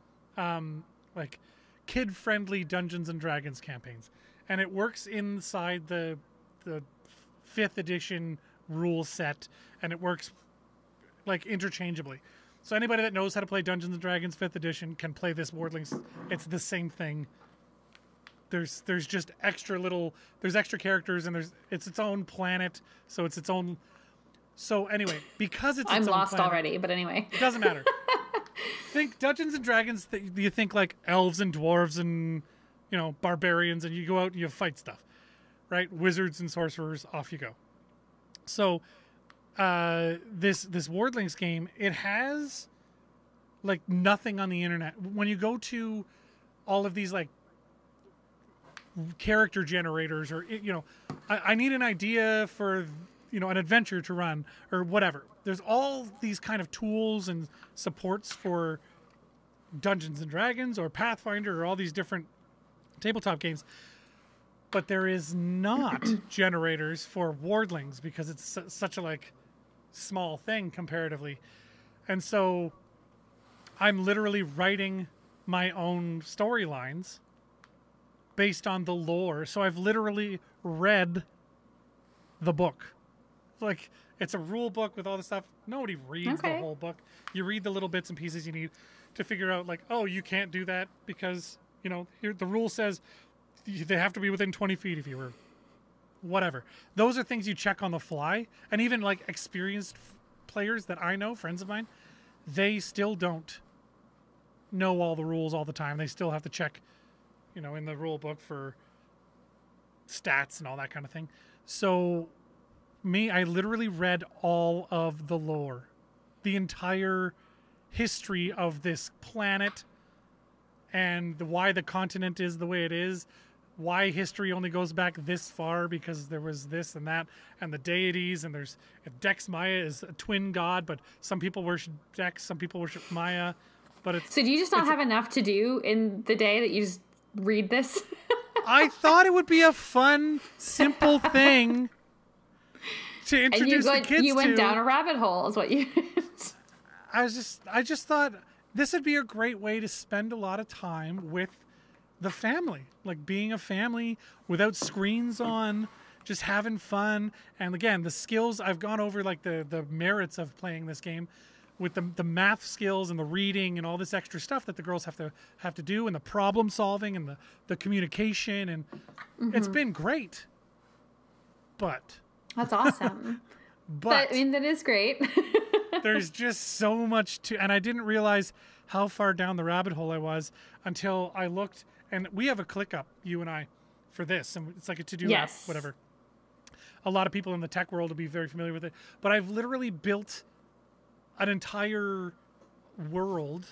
like kid-friendly Dungeons and Dragons campaigns. And it works inside the 5th edition rule set, and it works like interchangeably. So anybody that knows how to play Dungeons and Dragons 5th edition can play this Wardlings. It's the same thing. There's just extra little, there's extra characters, and it's its own planet, so it's its own. So anyway, because it's its own lost planet, already, but anyway. It doesn't matter. Think Dungeons and Dragons, you think like elves and dwarves and, you know, barbarians, and you go out and you fight stuff, right? Wizards and sorcerers, off you go. So this Wardlings game, it has like nothing on the internet. When you go to all of these like character generators, or you know, I need an idea for, you know, an adventure to run or whatever, there's all these kind of tools and supports for Dungeons and Dragons or Pathfinder or all these different tabletop games. But there is not generators for Wardlings because it's such a like small thing comparatively. And so I'm literally writing my own storylines based on the lore. So I've literally read the book. Like, it's a rule book with all this stuff. Nobody reads the whole book. You read the little bits and pieces you need to figure out like, oh, you can't do that because, you know, here the rule says they have to be within 20 feet if you were whatever. Those are things you check on the fly. And even like experienced players that I know, friends of mine, they still don't know all the rules all the time. They still have to check, you know, in the rule book for stats and all that kind of thing. So me, I literally read all of the lore, the entire history of this planet and why the continent is the way it is, why history only goes back this far because there was this and that, and the deities, and there's Dex Maya is a twin god, but some people worship Dex, some people worship Maya, but it's... So do you just not have enough to do in the day that you just read this? I thought it would be a fun, simple thing to introduce the kids to. And you went down a rabbit hole is what you... I just thought this would be a great way to spend a lot of time with the family, like being a family without screens on, just having fun. And again, the skills, I've gone over like the merits of playing this game with the math skills and the reading and all this extra stuff that the girls have to do, and the problem solving and the communication, and it's been great. But that's awesome. But I mean, that is great. There's just so much to, and I didn't realize how far down the rabbit hole I was until I looked, and we have a ClickUp, you and I, for this, and it's like a to-do app, whatever. A lot of people in the tech world will be very familiar with it, but I've literally built an entire world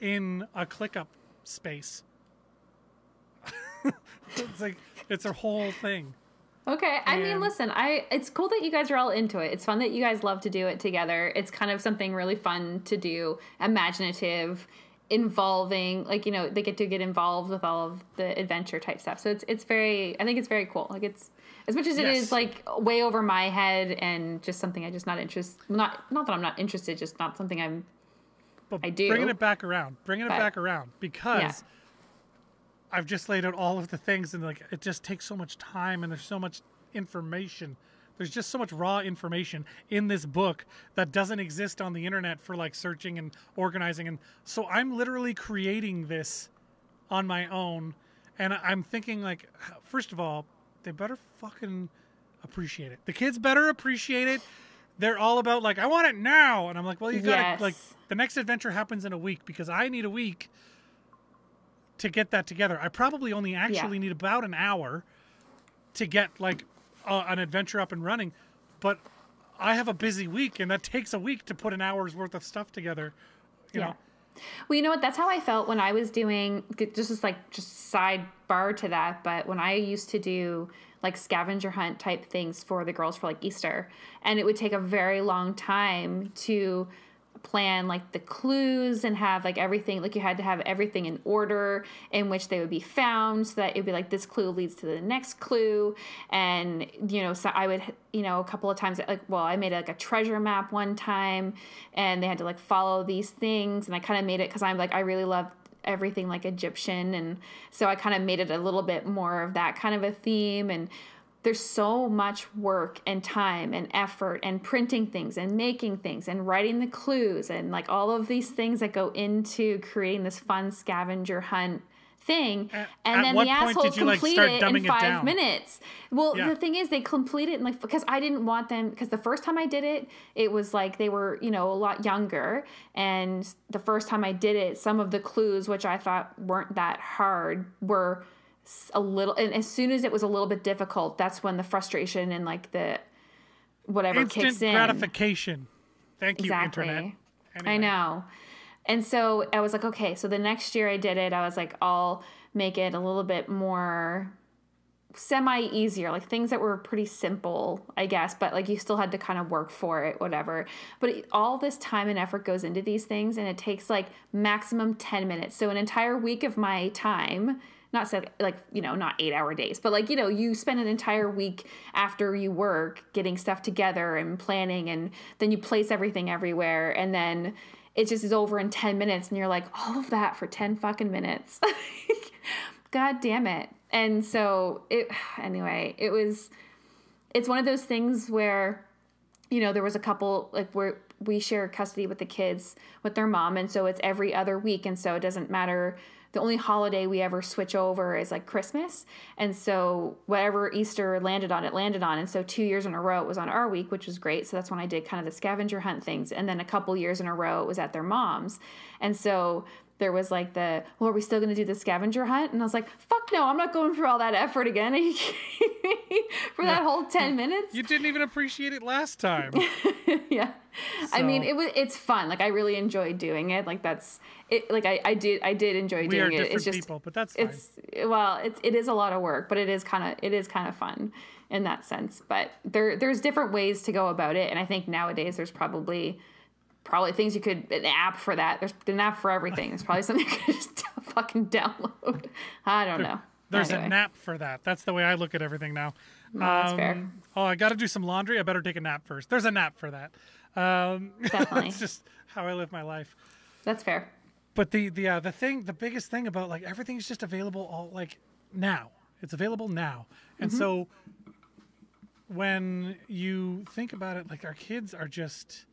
in a ClickUp space. It's like, it's a whole thing. Okay. I mean, listen, it's cool that you guys are all into it. It's fun that you guys love to do it together. It's kind of something really fun to do, imaginative, involving, like, you know, they get to get involved with all of the adventure type stuff. So it's very, I think it's very cool. Like, it's as much as it is like way over my head and just something I just not interest, not that I'm not interested, just not something I do. Bringing it back around because I've just laid out all of the things, and like, it just takes so much time, and there's so much information. There's just so much raw information in this book that doesn't exist on the internet for like searching and organizing. And so I'm literally creating this on my own, and I'm thinking like, first of all, they better fucking appreciate it. The kids better appreciate it. They're all about like, I want it now. And I'm like, well, you gotta like, the next adventure happens in a week because I need a week to get that together. I probably only actually need about an hour to get like an adventure up and running, but I have a busy week, and that takes a week to put an hour's worth of stuff together, you know. Well, you know what? That's how I felt when I was doing just sidebar to that. But when I used to do like scavenger hunt type things for the girls for like Easter, and it would take a very long time to plan like the clues and have like everything, like you had to have everything in order in which they would be found, so that it'd be like this clue leads to the next clue. And you know, so I would, you know, a couple of times, like, well, I made like a treasure map one time, and they had to like follow these things, and I kind of made it because I'm like, I really love everything like Egyptian, and so I kind of made it a little bit more of that kind of a theme. And there's so much work and time and effort and printing things and making things and writing the clues and like all of these things that go into creating this fun scavenger hunt thing. And then the asshole complete it in 5 minutes. Well, the thing is, they complete it in like, because I didn't want them, because the first time I did it, it was like they were, you know, a lot younger. And the first time I did it, some of the clues, which I thought weren't that hard, were a little, and as soon as it was a little bit difficult, that's when the frustration and like the whatever instant kicks in. Gratification. Thank you, exactly. Internet. Anyway. I know. And so I was like, okay, so the next year I did it, I was like, I'll make it a little bit more semi-easier, like things that were pretty simple, I guess, but like you still had to kind of work for it, whatever. But all this time and effort goes into these things, and it takes like maximum 10 minutes. So an entire week of my time, not said like, you know, not 8 hour days, but like, you know, you spend an entire week after you work getting stuff together and planning, and then you place everything everywhere, and then it just is over in 10 minutes. And you're like, all of that for 10 fucking minutes. God damn it. And so it's one of those things where, you know, there was a couple, like where we share custody with the kids, with their mom. And so it's every other week. And so it doesn't matter. The only holiday we ever switch over is like Christmas. And so whatever Easter landed on, it landed on. And so 2 years in a row, it was on our week, which was great. So that's when I did kind of the scavenger hunt things. And then a couple years in a row, it was at their mom's. And so there was like well, are we still going to do the scavenger hunt? And I was like, fuck no, I'm not going through all that effort again. Are you kidding me? For that whole 10 minutes? You didn't even appreciate it last time. Yeah. So. I mean, it's fun. Like, I really enjoyed doing it. Like, that's it. Like, I did enjoy doing it. We are different people, but that's fine. It is a lot of work, but it is kind of fun in that sense. But there's different ways to go about it, and I think nowadays there's probably things you could, an app for that. There's an app for everything. There's probably something you could just fucking download. I don't know. There's anyway. An app for that. That's the way I look at everything now. No, that's fair. Oh, I got to do some laundry. I better take a nap first. There's an app for that. Definitely. It's just how I live my life. That's fair. But the biggest thing about like everything's just available all like now. It's available now. And so when you think about it, like our kids are just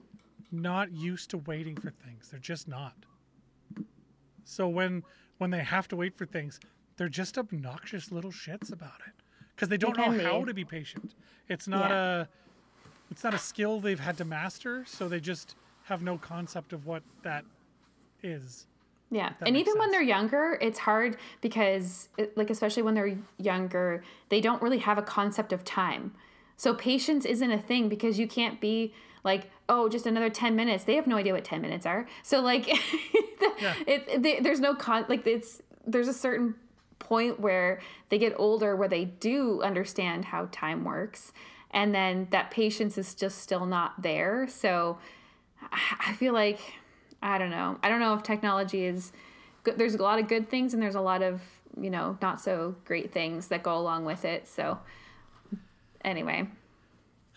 not used to waiting for things. They're just not. So when they have to wait for things, they're just obnoxious little shits about it because they don't know how to be patient. It's not a skill they've had to master, so they just have no concept of what that is. Yeah, and even when they're younger, it's hard because especially when they're younger, they don't really have a concept of time. So patience isn't a thing because you can't be like, oh, just another 10 minutes. They have no idea what 10 minutes are. So like there's a certain point where they get older where they do understand how time works. And then that patience is just still not there. So I feel like, I don't know. I don't know if technology is good. There's a lot of good things and there's a lot of, you know, not so great things that go along with it. So anyway,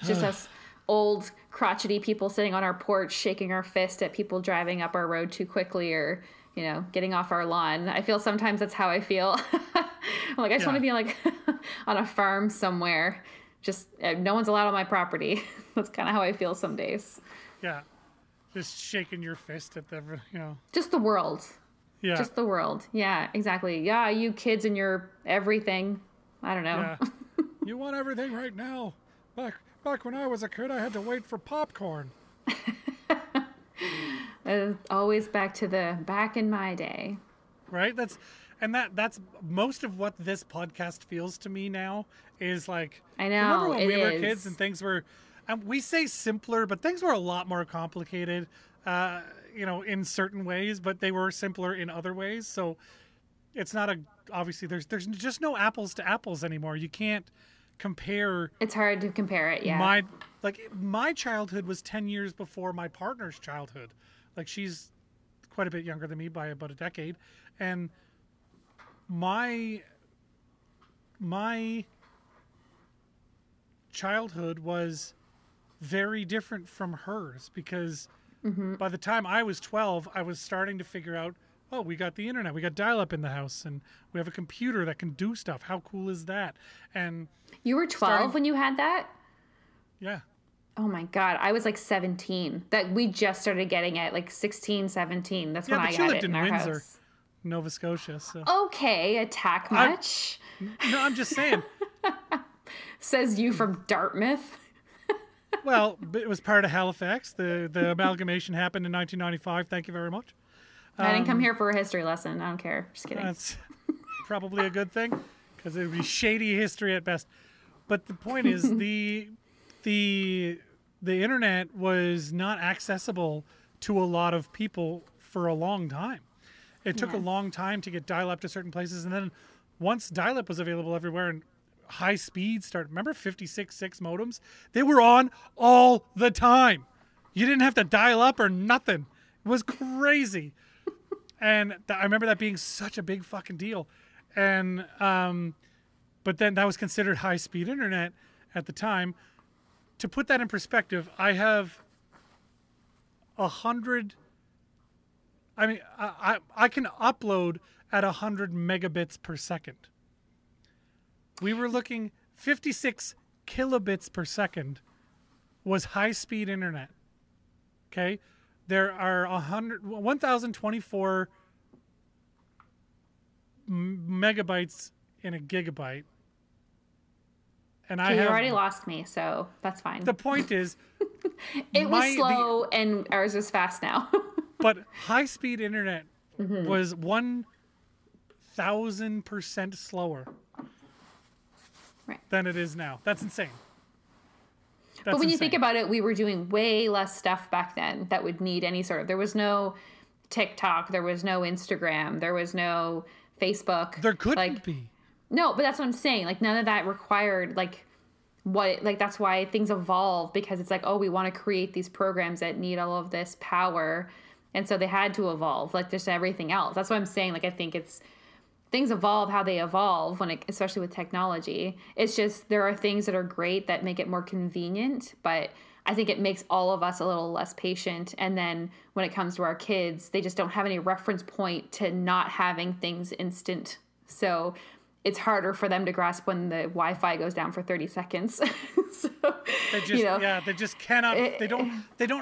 just us old crotchety people sitting on our porch, shaking our fist at people driving up our road too quickly or, you know, getting off our lawn. I feel sometimes that's how I feel. I'm like, I just want to be like on a farm somewhere. Just no one's allowed on my property. That's kind of how I feel some days. Yeah. Just shaking your fist at them, you know. Just the world. Yeah. Just the world. Yeah, exactly. Yeah, you kids and your everything. I don't know. Yeah. You want everything right now. Back when I was a kid, I had to wait for popcorn. Always back in my day. Right? That's and that's most of what this podcast feels to me now is like, I know, remember when we were kids and things were, we say simpler, but things were a lot more complicated, you know, in certain ways, but they were simpler in other ways. So it's not a, obviously there's just no apples to apples anymore. You can't compare. It's hard to compare it. Yeah. My childhood was 10 years before my partner's childhood. Like, she's quite a bit younger than me by about a decade. And my childhood was very different from hers, because by the time I was 12, I was starting to figure out, oh, we got the internet, we got dial-up in the house, and we have a computer that can do stuff. How cool is that? And you were 12 when you had that? Yeah. Oh my God, I was like 17. That we just started getting it, like 16, 17. That's when I got it in our Windsor, house. Nova Scotia. So. Okay, attack much? No, I'm just saying. Says you from Dartmouth. Well, it was part of Halifax. The amalgamation happened in 1995. Thank you very much. I didn't come here for a history lesson. I don't care. Just kidding. That's probably a good thing, because it would be shady history at best. But the point is, the internet was not accessible to a lot of people for a long time. It took a long time to get dial-up to certain places. And then once dial-up was available everywhere and high speed started, remember 56.6 modems? They were on all the time. You didn't have to dial up or nothing. It was crazy. And I remember that being such a big fucking deal. And but then that was considered high-speed internet at the time. To put that in perspective, I have 100. I mean, I can upload at 100 megabits per second. We were looking 56 kilobits per second was high-speed internet. Okay, there are 1,024 megabytes in a gigabyte. And I have, you already lost me, so that's fine. The point is, it was slow and ours was fast now. But high-speed internet was 1,000% slower than it is now. That's insane. That's but when you think about it, we were doing way less stuff back then that would need any sort of. There was no TikTok. There was no Instagram. There was no Facebook. There couldn't be. No, but that's what I'm saying. Like, none of that required, like, that's why things evolve, because it's like, oh, we want to create these programs that need all of this power. And so they had to evolve, like, just everything else. That's what I'm saying. Like, I think it's, things evolve how they evolve, when it, especially with technology. It's just, there are things that are great that make it more convenient, but I think it makes all of us a little less patient. And then when it comes to our kids, they just don't have any reference point to not having things instant. So it's harder for them to grasp when the Wi-Fi goes down for 30 seconds. So, they just, they just cannot, they don't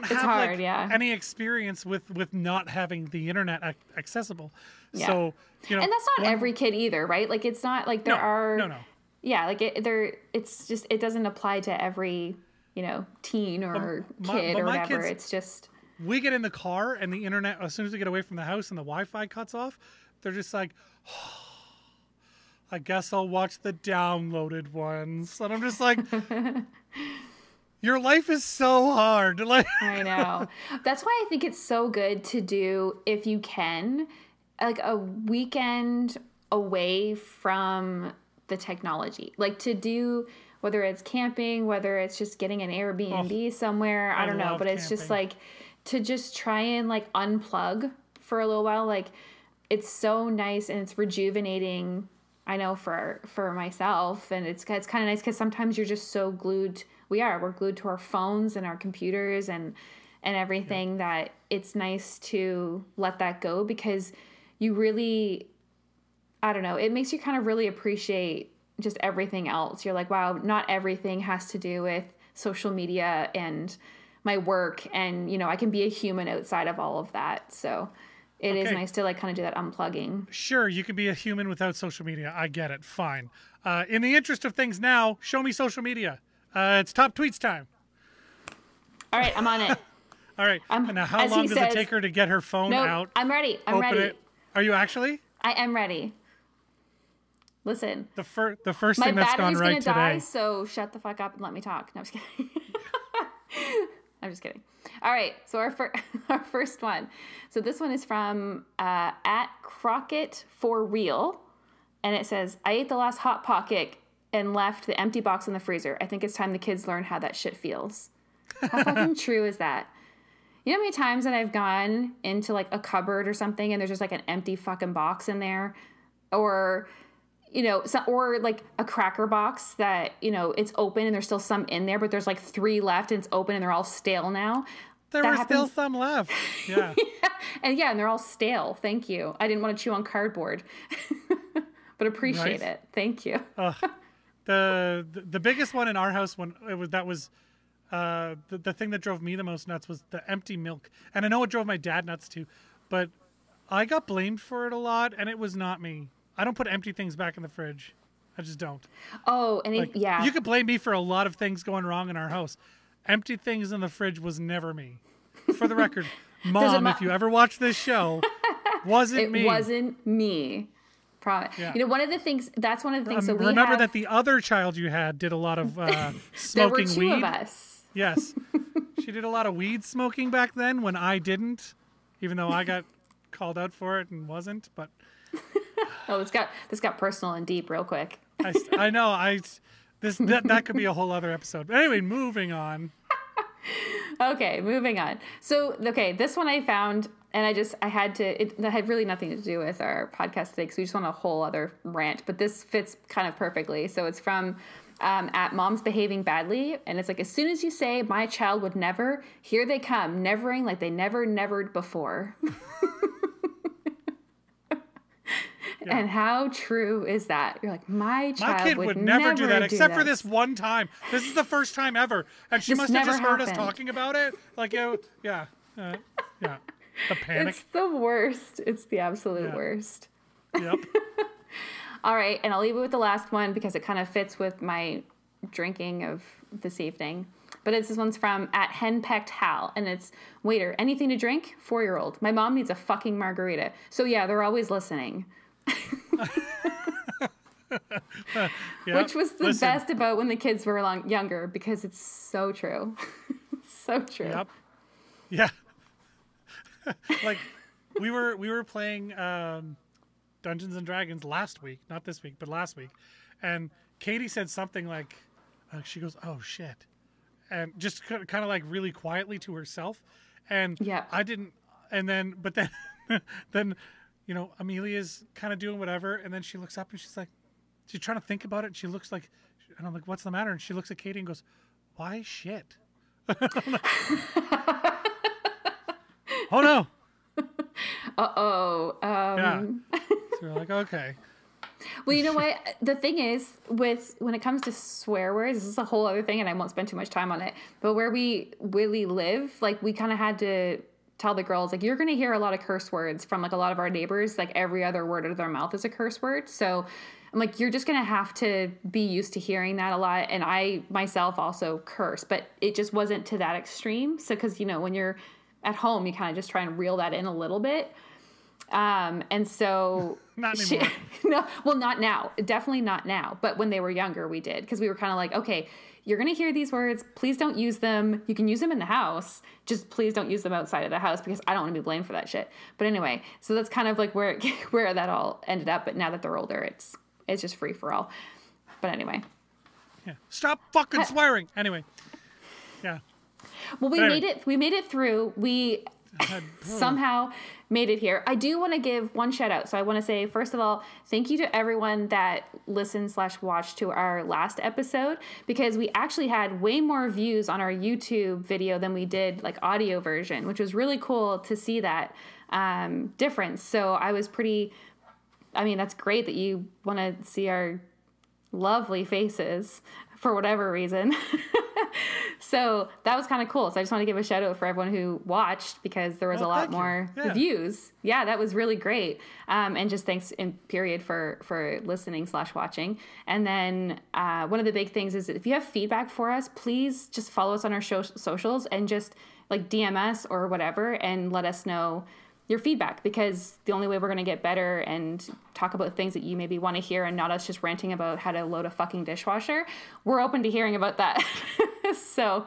have hard, like, any experience with not having the internet accessible. Yeah. So, you know, and that's not every kid either, right? Like, it's not like there are, yeah, like it's just, it doesn't apply to every, you know, teen or kid or whatever. It's just, we get in the car and the internet, as soon as we get away from the house and the Wi-Fi cuts off, they're just like, oh, I guess I'll watch the downloaded ones. And I'm just like, your life is so hard. Like, I know. That's why I think it's so good to do, if you can, like a weekend away from the technology. Like, to do, whether it's camping, whether it's just getting an Airbnb somewhere. I don't know. But it's just like, to just try and like unplug for a little while. Like, it's so nice and it's rejuvenating. I know for myself, and it's kind of nice, because sometimes you're just so glued. We're glued to our phones and our computers and everything that it's nice to let that go, because you really, I don't know, it makes you kind of really appreciate just everything else. You're like, wow, not everything has to do with social media and my work, and, you know, I can be a human outside of all of that. So it is nice to, like, kind of do that unplugging. Sure, you can be a human without social media. I get it. Fine. In the interest of things now, show me social media. It's top tweets time. All right, I'm on it. All right. Now, how long does it take her to get her phone out? I'm ready. Are you actually? I am ready. Listen. The first thing that's gone right today. My battery's gonna die, so shut the fuck up and let me talk. No, I'm just kidding. I'm just kidding. All right, so our first one. So this one is from at Crockett for real, and it says, "I ate the last Hot Pocket and left the empty box in the freezer. I think it's time the kids learn how that shit feels." How fucking true is that? You know how many times that I've gone into like a cupboard or something, and there's just like an empty fucking box in there, or you know, so, or like a cracker box that, you know, it's open and there's still some in there, but there's like 3 left and it's open and they're all stale now. There were still some left. Yeah. Yeah. And yeah, and they're all stale. Thank you. I didn't want to chew on cardboard, but appreciate it. Thank you. The biggest one in our house when it was, that was the thing that drove me the most nuts was the empty milk. And I know it drove my dad nuts too, but I got blamed for it a lot, and it was not me. I don't put empty things back in the fridge. I just don't. Oh, and like, yeah. You could blame me for a lot of things going wrong in our house. Empty things in the fridge was never me. For the record, Mom, if you ever watch this show, wasn't me. It wasn't me. Yeah. You know, one of the things, that's one of the things that we remember that the other child you had did a lot of smoking weed. There were two of us. Yes. She did a lot of weed smoking back then when I didn't, even though I got called out for it and wasn't, but... Oh, this got personal and deep real quick. I know. That could be a whole other episode. But anyway, moving on. Okay, moving on. So, okay, this one I found, and that had really nothing to do with our podcast today, because we just want a whole other rant. But this fits kind of perfectly. So it's from at Mom's Behaving Badly, and it's like, as soon as you say my child would never, here they come, nevering like they nevered before. Yeah. And how true is that? You're like, my kid would never do that, except for this one time. This is the first time ever, and she must have just heard us talking about it. Like, yeah, yeah. The panic. It's the worst. It's the absolute worst. Yep. All right, and I'll leave it with the last one because it kind of fits with my drinking of this evening. But this one's from at Henpecked Hal, and it's, waiter, anything to drink? 4-year-old. My mom needs a fucking margarita. So yeah, they're always listening. Which was the best about when the kids were younger, because it's so true. It's so true. Yep. Yeah. Like we were playing Dungeons and Dragons last week, not this week, but last week, and Katie said something like, she goes, "Oh shit," and just kind of like really quietly to herself, and I didn't, and then then. You know, Amelia's kind of doing whatever, and then she looks up and she's like, she's trying to think about it. And she looks like, and I'm like, what's the matter? And she looks at Katie and goes, why shit? Like, oh no. Uh-oh. So we're like, okay. Well, you know what? The thing is, when it comes to swear words, this is a whole other thing, and I won't spend too much time on it. But where we really live, like, we kind of had to tell the girls, like, you're going to hear a lot of curse words from like a lot of our neighbors. Like, every other word out of their mouth is a curse word. So I'm like, you're just going to have to be used to hearing that a lot. And I myself also curse, but it just wasn't to that extreme. So, cause you know, when you're at home, you kind of just try and reel that in a little bit. And so not anymore. No, well, not now. Definitely not now. But when they were younger, we did. Cause we were kind of like, okay, you're going to hear these words. Please don't use them. You can use them in the house. Just please don't use them outside of the house, because I don't want to be blamed for that shit. But anyway, so that's kind of like where that all ended up. But now that they're older, it's just free for all. But anyway. Yeah. Stop fucking swearing. Anyway. Yeah. Well, we made it through. We somehow made it here. I do want to give one shout out. So I want to say, first of all, thank you to everyone that listened/watched to our last episode, because we actually had way more views on our YouTube video than we did like audio version, which was really cool to see that difference. So that's great that you want to see our lovely faces for whatever reason. So that was kind of cool. So I just want to give a shout out for everyone who watched, because there was a lot more views. Yeah, that was really great. And just thanks in period for listening/watching. And then one of the big things is, if you have feedback for us, please just follow us on our socials and just like DM us or whatever and let us know. your feedback, because the only way we're going to get better and talk about things that you maybe want to hear and not us just ranting about how to load a fucking dishwasher, we're open to hearing about that. So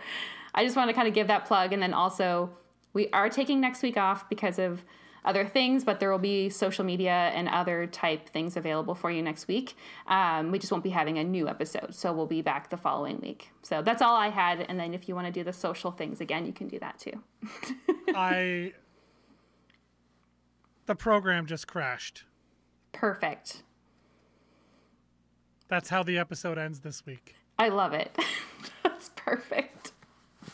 I just wanted to kind of give that plug. And then also we are taking next week off because of other things, but there will be social media and other type things available for you next week. We just won't be having a new episode, so we'll be back the following week. So that's all I had. And then if you want to do the social things again, you can do that too. The program just crashed. Perfect. That's how the episode ends this week. I love it. That's perfect.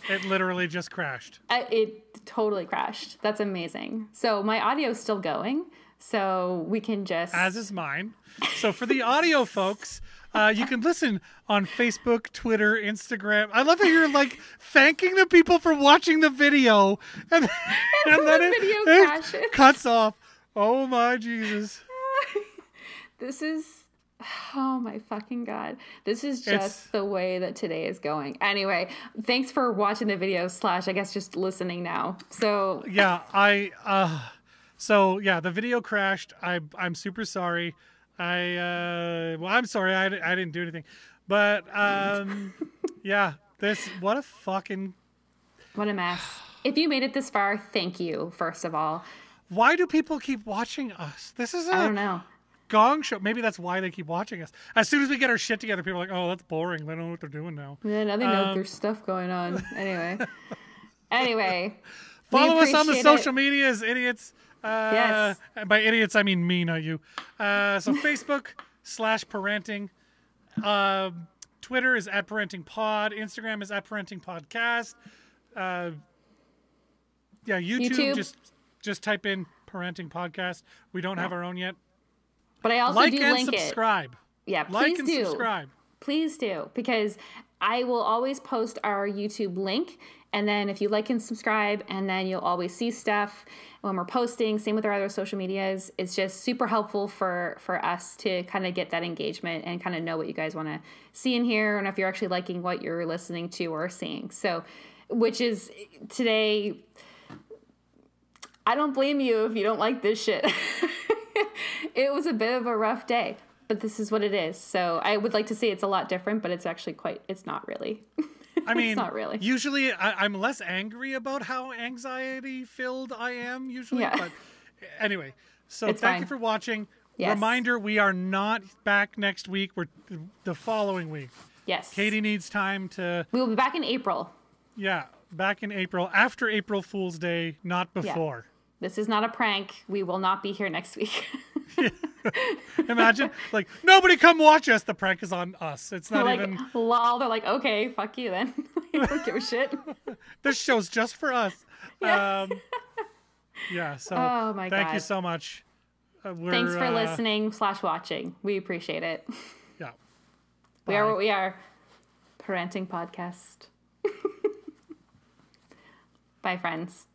It literally just crashed. It totally crashed. That's amazing. So my audio's still going, so we can just... As is mine. So for the audio folks, you can listen on Facebook, Twitter, Instagram. I love how you're like thanking the people for watching the video. And then the video crashes. It cuts off. Oh my Jesus. This is... Oh my fucking God. This is just the way that today is going. Anyway, thanks for watching the video / I guess just listening now. So yeah, the video crashed. I'm super sorry. I'm sorry. I didn't do anything, but yeah, what a mess. If you made it this far, thank you. First of all, why do people keep watching us? This is I don't know. Gong show. Maybe that's why they keep watching us. As soon as we get our shit together, people are like, oh, that's boring, they don't know what they're doing now. Yeah, now they know there's stuff going on. Anyway follow us on the social medias, idiots. Yes, by idiots I mean me, not you. So Facebook /parenting, Twitter is @parentingpod, Instagram is @parentingpodcast. YouTube. just type in parenting podcast. We don't have our own yet. But I also subscribe. Yeah, please do. Like and subscribe. Please do, because I will always post our YouTube link, and then if you like and subscribe, and then you'll always see stuff when we're posting. Same with our other social medias. It's just super helpful for us to kind of get that engagement and kind of know what you guys want to see in here, and if you're actually liking what you're listening to or seeing. So, which is today, I don't blame you if you don't like this shit. It was a bit of a rough day, but this is what it is. So I would like to say it's a lot different, but it's actually it's not really. I mean, it's not really. Usually I'm less angry about how anxiety filled I am usually. Yeah. But anyway, so it's thank fine. You for watching. Yes. Reminder, we are not back next week. We're the following week. Yes. Katie needs time to. We will be back in April. Yeah. Back in April, after April Fool's Day, not before. Yeah. This is not a prank. We will not be here next week. Imagine, like, nobody come watch us. The prank is on us. It's not like, even... Lol, they're like, okay, fuck you then. I don't give a shit. This show's just for us. Yeah. So oh my thank God. You so much. Thanks for listening /watching. We appreciate it. Yeah. Bye. We are what we are. Parenting podcast. Bye, friends.